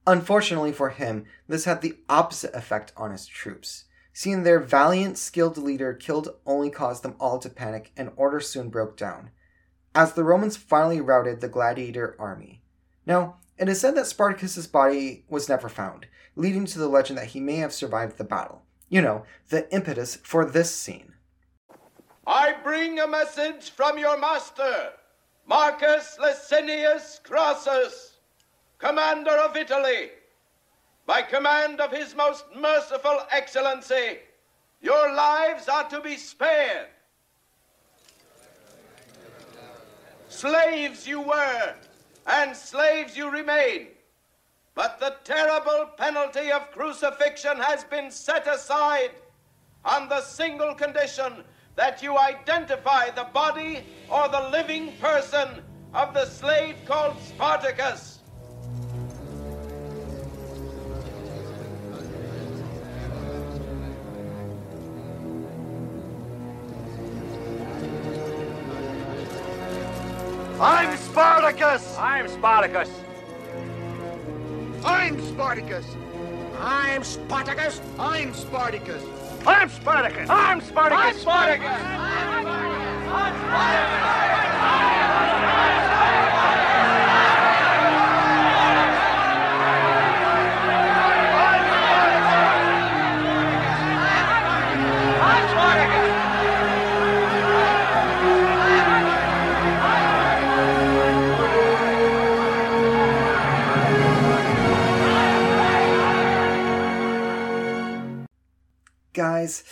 Unfortunately for him, this had the opposite effect on his troops. Seeing their valiant, skilled leader killed only caused them all to panic, and order soon broke down, as the Romans finally routed the gladiator army. Now, it is said that Spartacus's body was never found, leading to the legend that he may have survived the battle. You know, the impetus for this scene. I bring a message from your master, Marcus Licinius Crassus, commander of Italy. By command of his most merciful excellency, your lives are to be spared. Slaves you were, and slaves you remain. But the terrible penalty of crucifixion has been set aside on the single condition that you identify the body or the living person of the slave called Spartacus. I'm Spartacus! I'm Spartacus! I'm Spartacus! I'm Spartacus! I'm Spartacus! I'm Spartacus! I'm Spartacus! I'm Spartacus! I'm Spartacus! Guys,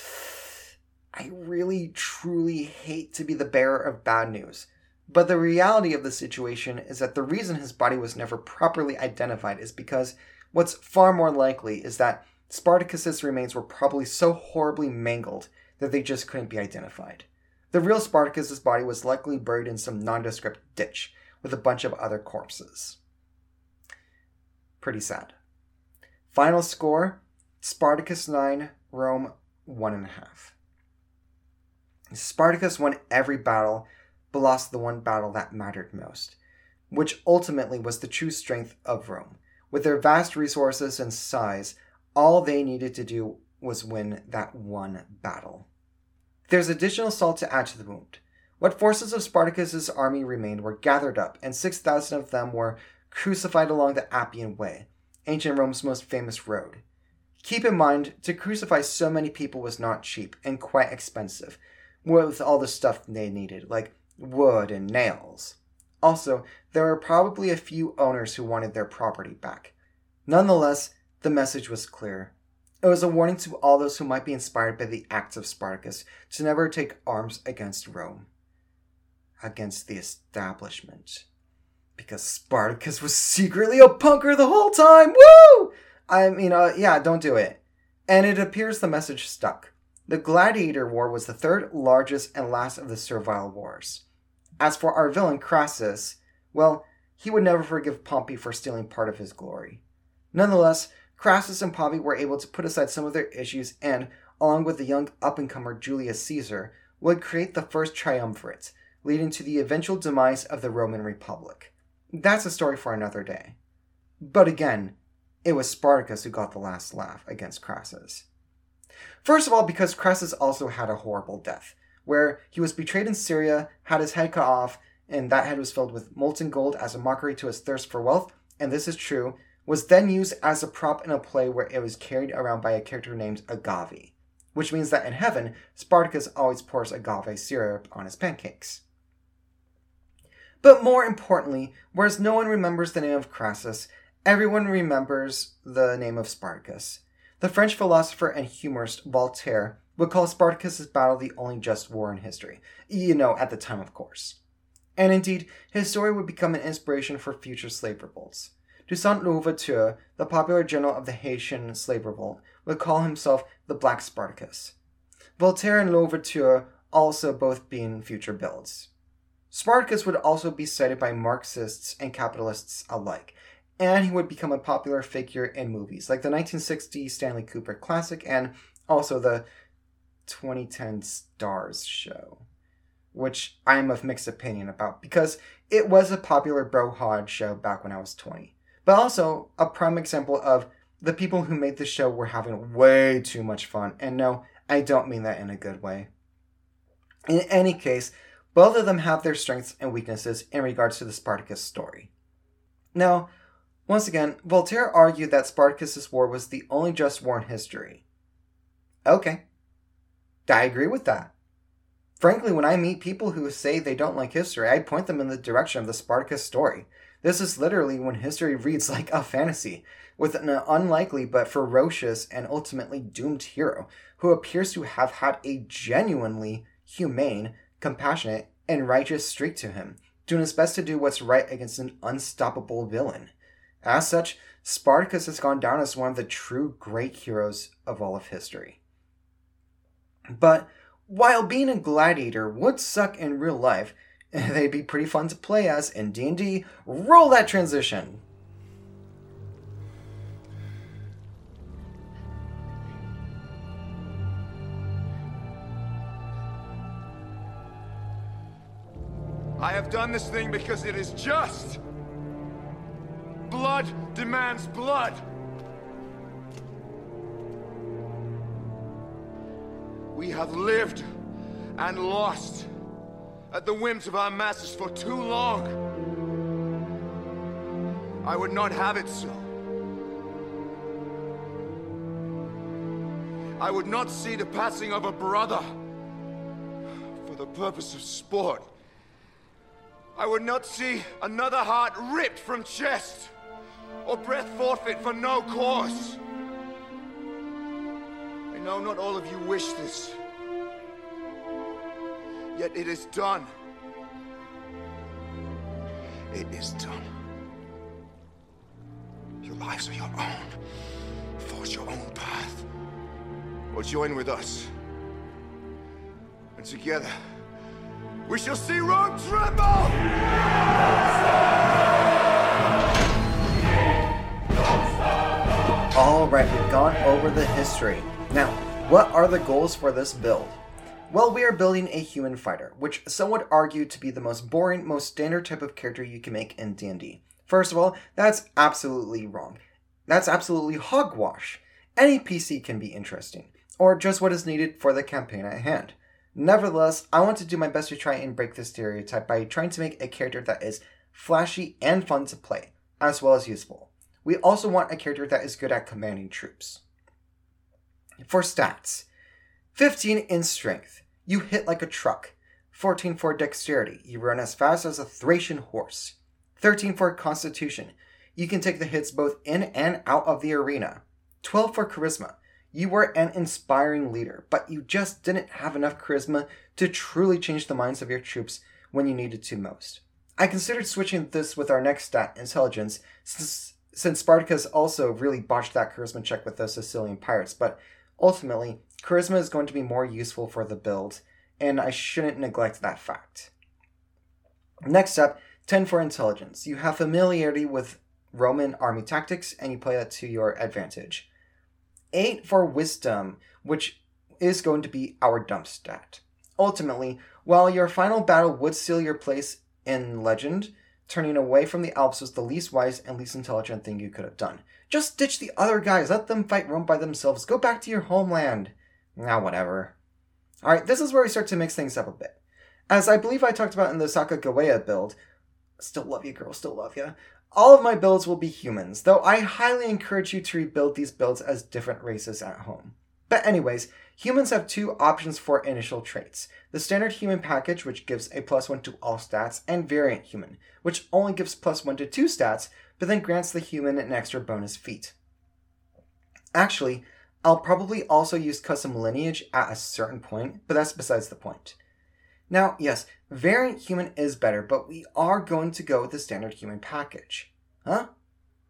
I really truly hate to be the bearer of bad news, but the reality of the situation is that the reason his body was never properly identified is because what's far more likely is that Spartacus's remains were probably so horribly mangled that they just couldn't be identified. The real Spartacus's body was likely buried in some nondescript ditch with a bunch of other corpses. Pretty sad. Final score, Spartacus 9, Rome 1.5. Spartacus won every battle, but lost the one battle that mattered most, which ultimately was the true strength of Rome. With their vast resources and size, all they needed to do was win that one battle. There's additional salt to add to the wound. What forces of Spartacus's army remained were gathered up, and 6,000 of them were crucified along the Appian Way, ancient Rome's most famous road. Keep in mind, to crucify so many people was not cheap and quite expensive, with all the stuff they needed, like wood and nails. Also, there were probably a few owners who wanted their property back. Nonetheless, the message was clear. It was a warning to all those who might be inspired by the acts of Spartacus to never take arms against Rome. Against the establishment. Because Spartacus was secretly a punker the whole time! Woo! Don't do it. And it appears the message stuck. The Gladiator War was the third largest and last of the servile wars. As for our villain Crassus, well, he would never forgive Pompey for stealing part of his glory. Nonetheless, Crassus and Pompey were able to put aside some of their issues and, along with the young up-and-comer Julius Caesar, would create the first triumvirate, leading to the eventual demise of the Roman Republic. That's a story for another day. But again, it was Spartacus who got the last laugh against Crassus. First of all, because Crassus also had a horrible death, where he was betrayed in Syria, had his head cut off, and that head was filled with molten gold as a mockery to his thirst for wealth, and this is true, was then used as a prop in a play where it was carried around by a character named Agave, which means that in heaven, Spartacus always pours agave syrup on his pancakes. But more importantly, whereas no one remembers the name of Crassus, everyone remembers the name of Spartacus. The French philosopher and humorist Voltaire would call Spartacus's battle the only just war in history. At the time, of course. And indeed, his story would become an inspiration for future slave revolts. Toussaint Louverture, the popular general of the Haitian slave revolt, would call himself the Black Spartacus. Voltaire and Louverture also both being future builds. Spartacus would also be cited by Marxists and capitalists alike, and he would become a popular figure in movies, like the 1960 Stanley Kubrick classic and also the 2010 Stars show, which I'm of mixed opinion about because it was a popular bro-hod show back when I was 20. But also a prime example of the people who made the show were having way too much fun, and no, I don't mean that in a good way. In any case, both of them have their strengths and weaknesses in regards to the Spartacus story. Now, once again, Voltaire argued that Spartacus's war was the only just war in history. Okay. I agree with that. Frankly, when I meet people who say they don't like history, I point them in the direction of the Spartacus story. This is literally when history reads like a fantasy, with an unlikely but ferocious and ultimately doomed hero who appears to have had a genuinely humane, compassionate, and righteous streak to him, doing his best to do what's right against an unstoppable villain. As such, Spartacus has gone down as one of the true great heroes of all of history. But while being a gladiator would suck in real life, they'd be pretty fun to play as in D&D. Roll that transition! I have done this thing because it is just! Blood demands blood! We have lived and lost at the whims of our masters for too long. I would not have it so. I would not see the passing of a brother for the purpose of sport. I would not see another heart ripped from chest, or breath forfeit for no cause. I know not all of you wish this, yet it is done. It is done. Your lives are your own. Forge your own path, or join with us, and together we shall see Rome tremble! Alright, we've gone over the history. Now, what are the goals for this build? Well, we are building a human fighter, which some would argue to be the most boring, most standard type of character you can make in D&D. First of all, that's absolutely wrong. That's absolutely hogwash. Any PC can be interesting, or just what is needed for the campaign at hand. Nevertheless, I want to do my best to try and break this stereotype by trying to make a character that is flashy and fun to play, as well as useful. We also want a character that is good at commanding troops. For stats, 15 in strength, you hit like a truck. 14 for dexterity, you run as fast as a Thracian horse. 13 for constitution, you can take the hits both in and out of the arena. 12 for charisma, you were an inspiring leader, but you just didn't have enough charisma to truly change the minds of your troops when you needed to most. I considered switching this with our next stat, intelligence, since Spartacus also really botched that charisma check with those Sicilian pirates, but ultimately, charisma is going to be more useful for the build, and I shouldn't neglect that fact. Next up, 10 for intelligence. You have familiarity with Roman army tactics, and you play that to your advantage. 8 for wisdom, which is going to be our dump stat. Ultimately, while your final battle would seal your place in legend, turning away from the Alps was the least wise and least intelligent thing you could have done. Just ditch the other guys. Let them fight Rome by themselves. Go back to your homeland. Nah, whatever. Alright, this is where we start to mix things up a bit. As I believe I talked about in the Sacagawea build, still love you, girl, still love ya. All of my builds will be humans, though I highly encourage you to rebuild these builds as different races at home. But anyways, humans have two options for initial traits. The standard human package, which gives a +1 to all stats, and variant human, which only gives +1 to 2 stats, but then grants the human an extra bonus feat. Actually, I'll probably also use custom lineage at a certain point, but that's besides the point. Now, yes, variant human is better, but we are going to go with the standard human package. Huh?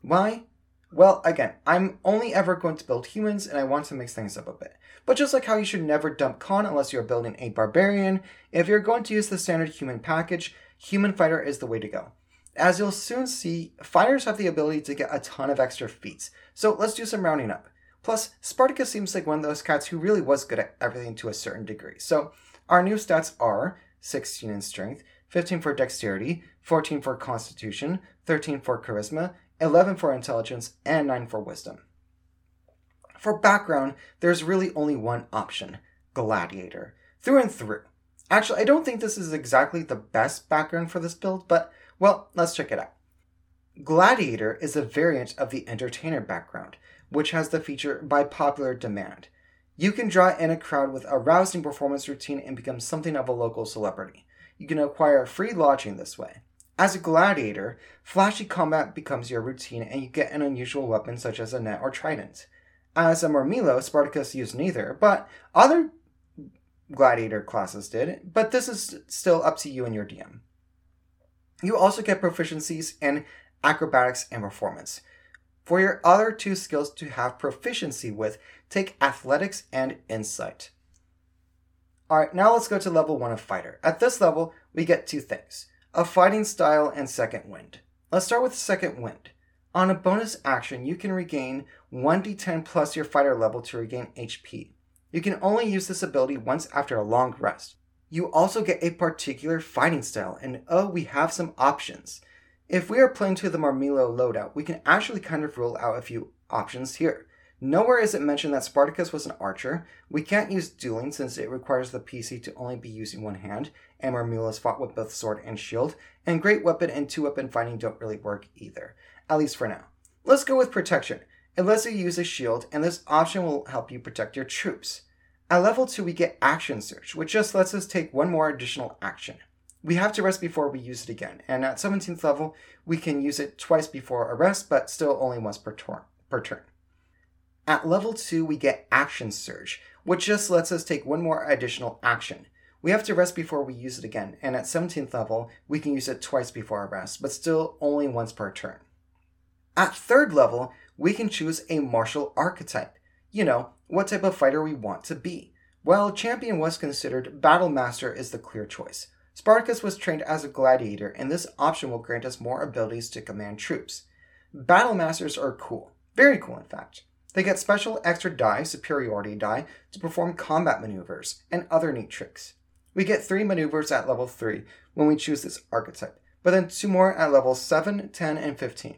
Why? Well, again, I'm only ever going to build humans, and I want to mix things up a bit. But just like how you should never dump Khan unless you're building a barbarian, if you're going to use the standard human package, human fighter is the way to go. As you'll soon see, fighters have the ability to get a ton of extra feats, so let's do some rounding up. Plus, Spartacus seems like one of those cats who really was good at everything to a certain degree, so our new stats are 16 in strength, 15 for dexterity, 14 for constitution, 13 for charisma, 11 for intelligence, and 9 for wisdom. For background, there's really only one option, gladiator, through and through. Actually, I don't think this is exactly the best background for this build, but, well, let's check it out. Gladiator is a variant of the entertainer background, which has the feature by popular demand. You can draw in a crowd with a rousing performance routine and become something of a local celebrity. You can acquire free lodging this way. As a gladiator, flashy combat becomes your routine and you get an unusual weapon such as a net or trident. As a Murmillo, Spartacus used neither, but other gladiator classes did, but this is still up to you and your DM. You also get proficiencies in acrobatics and performance. For your other two skills to have proficiency with, take athletics and insight. Alright, now let's go to level 1 of fighter. At this level, we get two things: a fighting style and second wind. Let's start with second wind. On a bonus action, you can regain 1d10 plus your fighter level to regain HP. You can only use this ability once after a long rest. You also get a particular fighting style, and oh, we have some options. If we are playing to the Murmillo loadout, we can actually kind of rule out a few options here. Nowhere is it mentioned that Spartacus was an archer. We can't use dueling since it requires the PC to only be using one hand, and Murmillo is fought with both sword and shield, and great weapon and two-weapon fighting don't really work either, at least for now. Let's go with protection. It lets you use a shield, and this option will help you protect your troops. At level 2, we get action search, which just lets us take one more additional action. We have to rest before we use it again, and at 17th level, we can use it twice before a rest, but still only once per turn. At level 2, we get action surge, which just lets us take one more additional action. We have to rest before we use it again, and at 17th level, we can use it twice before a rest, but still only once per turn. At 3rd level, we can choose a martial archetype. You know, what type of fighter we want to be. Well, champion was considered, battle master is the clear choice. Spartacus was trained as a gladiator, and this option will grant us more abilities to command troops. Battlemasters are cool. Very cool, in fact. They get special extra die, superiority die, to perform combat maneuvers, and other neat tricks. We get 3 maneuvers at level 3 when we choose this archetype, but then 2 more at levels 7, 10, and 15.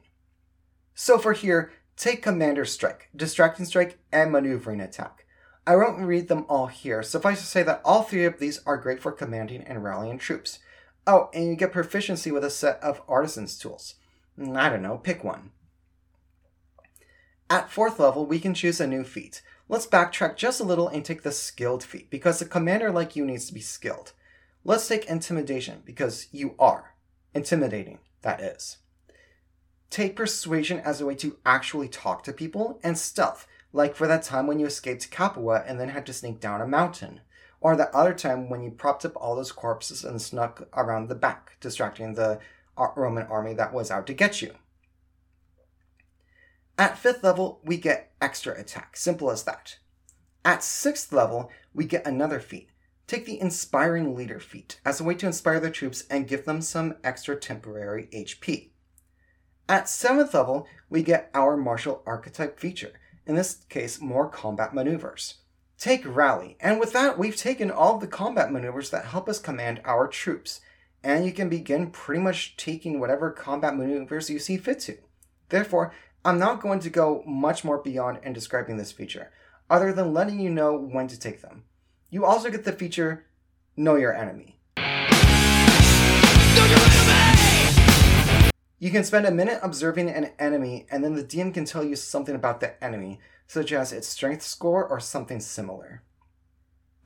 So for here, take Commander Strike, Distracting Strike, and Maneuvering Attack. I won't read them all here, suffice to say that all 3 of these are great for commanding and rallying troops. Oh, and you get proficiency with a set of artisan's tools. I don't know, pick one. At 4th level, we can choose a new feat. Let's backtrack just a little and take the skilled feat, because a commander like you needs to be skilled. Let's take intimidation, because you are. Intimidating, that is. Take persuasion as a way to actually talk to people, and stealth. Like for that time when you escaped Capua and then had to sneak down a mountain. Or the other time when you propped up all those corpses and snuck around the back, distracting the Roman army that was out to get you. At 5th level, we get extra attack. Simple as that. At 6th level, we get another feat. Take the Inspiring Leader feat as a way to inspire the troops and give them some extra temporary HP. At 7th level, we get our martial archetype feature. In this case, more combat maneuvers. Take Rally, and with that, we've taken all the combat maneuvers that help us command our troops, and you can begin pretty much taking whatever combat maneuvers you see fit to. Therefore, I'm not going to go much more beyond in describing this feature, other than letting you know when to take them. You also get the feature, Know Your Enemy. Know Your Enemy! You can spend a minute observing an enemy, and then the DM can tell you something about the enemy, such as its strength score or something similar.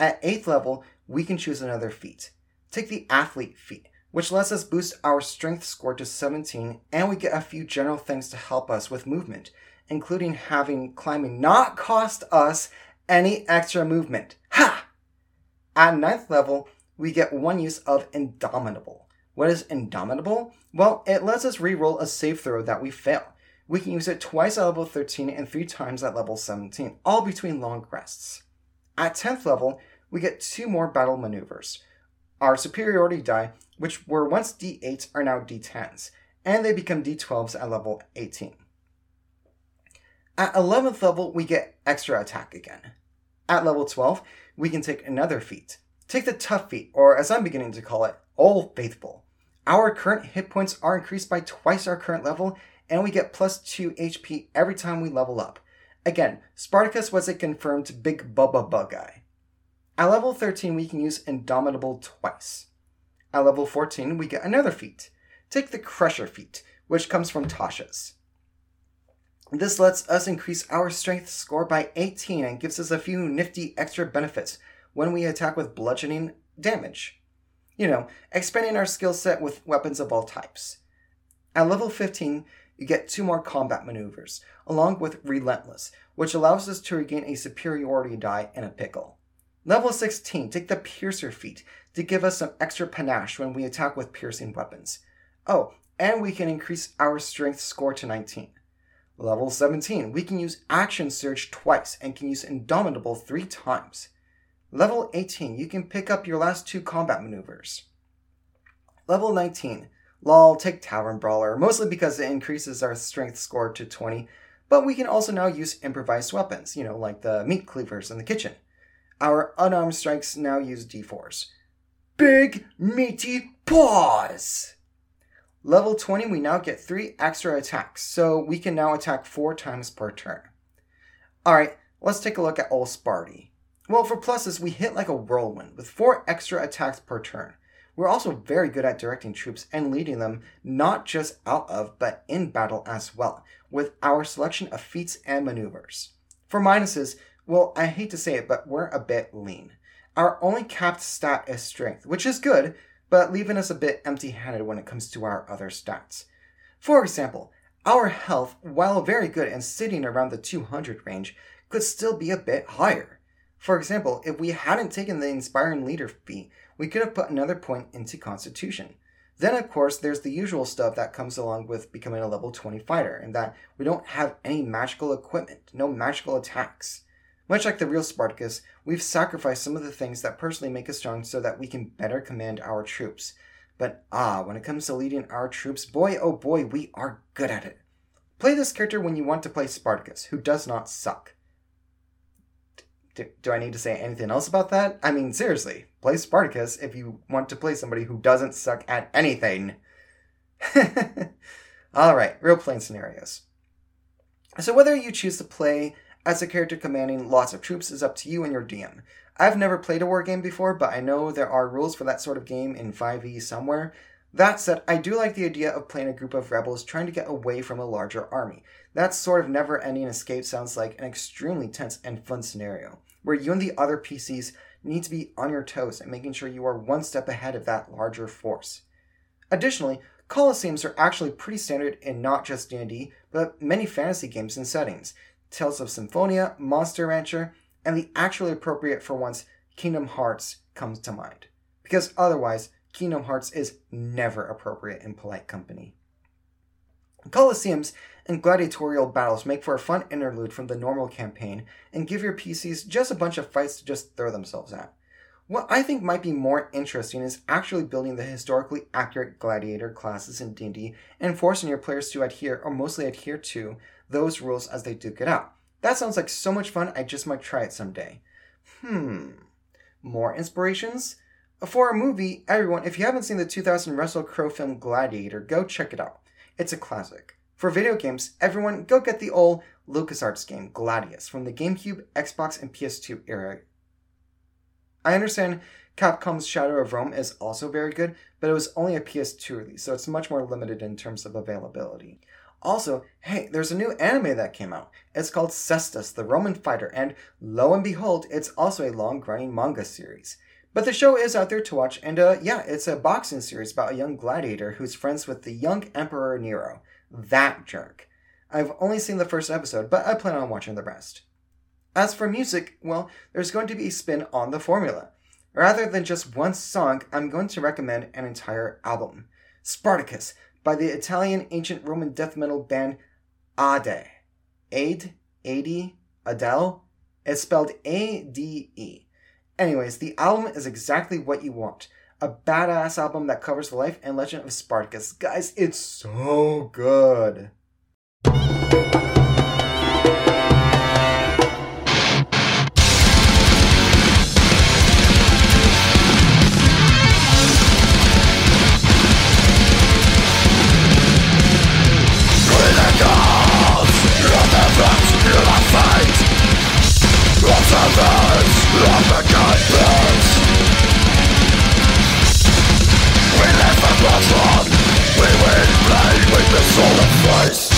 At 8th level, we can choose another feat. Take the Athlete feat, which lets us boost our strength score to 17, and we get a few general things to help us with movement, including having climbing not cost us any extra movement. Ha! At 9th level, we get one use of Indomitable. What is Indomitable? Well, it lets us reroll a save throw that we fail. We can use it twice at level 13 and 3 times at level 17, all between long rests. At 10th level, we get 2 more battle maneuvers. Our superiority die, which were once D8s, are now D10s, and they become D12s at level 18. At 11th level, we get extra attack again. At level 12, we can take another feat. Take the Tough feat, or as I'm beginning to call it, Old Faithful. Our current hit points are increased by twice our current level, and we get plus 2 HP every time we level up. Again, Spartacus was a confirmed Big Bubba Bug guy. At level 13, we can use Indomitable twice. At level 14, we get another feat. Take the Crusher feat, which comes from Tasha's. This lets us increase our strength score by 18 and gives us a few nifty extra benefits when we attack with bludgeoning damage. You know, expanding our skill set with weapons of all types. At level 15, you get 2 more combat maneuvers, along with Relentless, which allows us to regain a superiority die and a pickle. Level 16, take the Piercer feat to give us some extra panache when we attack with piercing weapons. Oh, and we can increase our strength score to 19. Level 17, we can use Action Surge twice and can use Indomitable 3 times. Level 18, you can pick up your last 2 combat maneuvers. Level 19, lol, take Tavern Brawler, mostly because it increases our strength score to 20, but we can also now use improvised weapons, you know, like the meat cleavers in the kitchen. Our unarmed strikes now use D4s. Big meaty paws! Level 20, we now get 3 extra attacks, so we can now attack 4 times per turn. Alright, let's take a look at old Sparty. Well, for pluses, we hit like a whirlwind with 4 extra attacks per turn. We're also very good at directing troops and leading them not just out of, but in battle as well, with our selection of feats and maneuvers. For minuses, well, I hate to say it, but we're a bit lean. Our only capped stat is strength, which is good, but leaving us a bit empty-handed when it comes to our other stats. For example, our health, while very good and sitting around the 200 range, could still be a bit higher. For example, if we hadn't taken the Inspiring Leader feat, we could have put another point into Constitution. Then, of course, there's the usual stuff that comes along with becoming a level 20 fighter, in that we don't have any magical equipment, no magical attacks. Much like the real Spartacus, we've sacrificed some of the things that personally make us strong so that we can better command our troops. But when it comes to leading our troops, boy oh boy, we are good at it. Play this character when you want to play Spartacus, who does not suck. Do I need to say anything else about that? I mean, seriously, play Spartacus if you want to play somebody who doesn't suck at anything. Alright, real plain scenarios. So whether you choose to play as a character commanding lots of troops is up to you and your DM. I've never played a war game before, but I know there are rules for that sort of game in 5e somewhere. That said, I do like the idea of playing a group of rebels trying to get away from a larger army. That sort of never-ending escape sounds like an extremely tense and fun scenario, where you and the other PCs need to be on your toes and making sure you are one step ahead of that larger force. Additionally, Colosseums are actually pretty standard in not just D&D, but many fantasy games and settings. Tales of Symphonia, Monster Rancher, and the actually appropriate for once Kingdom Hearts comes to mind. Because otherwise, Kingdom Hearts is never appropriate in polite company. Colosseums and gladiatorial battles make for a fun interlude from the normal campaign and give your PCs just a bunch of fights to just throw themselves at. What I think might be more interesting is actually building the historically accurate gladiator classes in D&D and forcing your players to adhere, or mostly adhere to, those rules as they duke it out. That sounds like so much fun, I just might try it someday. More inspirations? For a movie, everyone, if you haven't seen the 2000 Russell Crowe film Gladiator, go check it out. It's a classic. For video games, everyone, go get the old LucasArts game, Gladius, from the GameCube, Xbox, and PS2 era. I understand Capcom's Shadow of Rome is also very good, but it was only a PS2 release, so it's much more limited in terms of availability. Also, hey, there's a new anime that came out. It's called Cestus, the Roman Fighter, and lo and behold, it's also a long-running manga series. But the show is out there to watch, and it's a boxing series about a young gladiator who's friends with the young Emperor Nero. That jerk. I've only seen the first episode, but I plan on watching the rest. As for music, well, there's going to be a spin on the formula. Rather than just one song, I'm going to recommend an entire album. Spartacus, by the Italian ancient Roman death metal band Ade. It's spelled A-D-E. Anyways, the album is exactly what you want. A badass album that covers the life and legend of Spartacus. Guys, it's so good. We will play with the soul of Christ.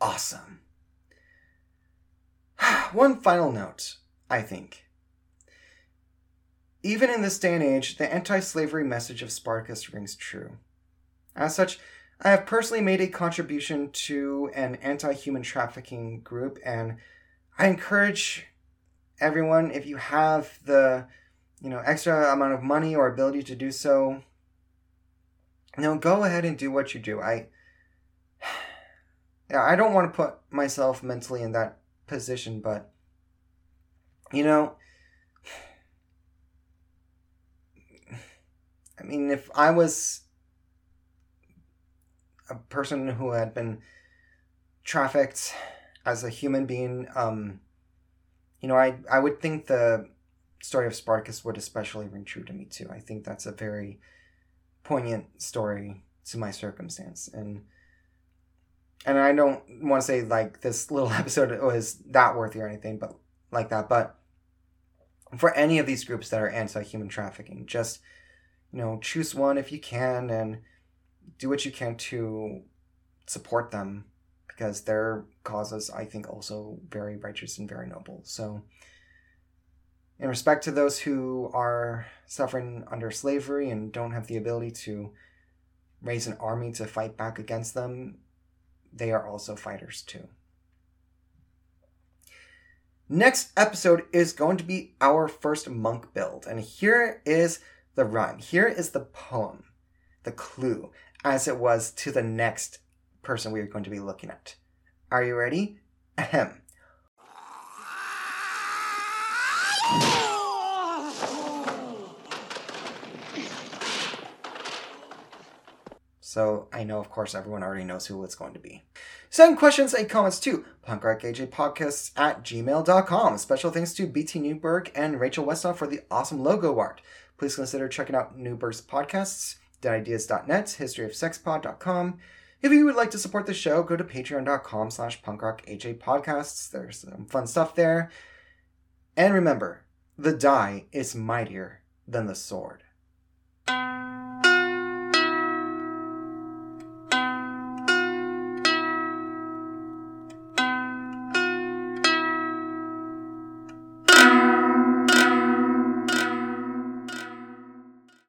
Awesome. One final note, I think. Even in this day and age, the anti-slavery message of Spartacus rings true. As such, I have personally made a contribution to an anti-human trafficking group, and I encourage everyone, if you have the, extra amount of money or ability to do so, go ahead and do what you do. I don't want to put myself mentally in that position, but, if I was a person who had been trafficked as a human being, I would think the story of Spartacus would especially ring true to me, too. I think that's a very poignant story to my circumstance, and I don't want to say, this little episode was that worthy or anything but like that. But for any of these groups that are anti-human trafficking, just, choose one if you can and do what you can to support them, because their cause is, I think, also very righteous and very noble. So in respect to those who are suffering under slavery and don't have the ability to raise an army to fight back against them, they are also fighters too. Next episode is going to be our first monk build. And here is the rhyme. Here is the poem, the clue, as it was to the next person we are going to be looking at. Are you ready? Ahem. So I know, of course, everyone already knows who it's going to be. Send questions and comments to punkrockajpodcasts@gmail.com. Special thanks to BT Newberg and Rachel Westoff for the awesome logo art. Please consider checking out Newberg's podcasts, deadideas.net, historyofsexpod.com. If you would like to support the show, go to patreon.com/punkrockajpodcasts. There's some fun stuff there. And remember, the die is mightier than the sword.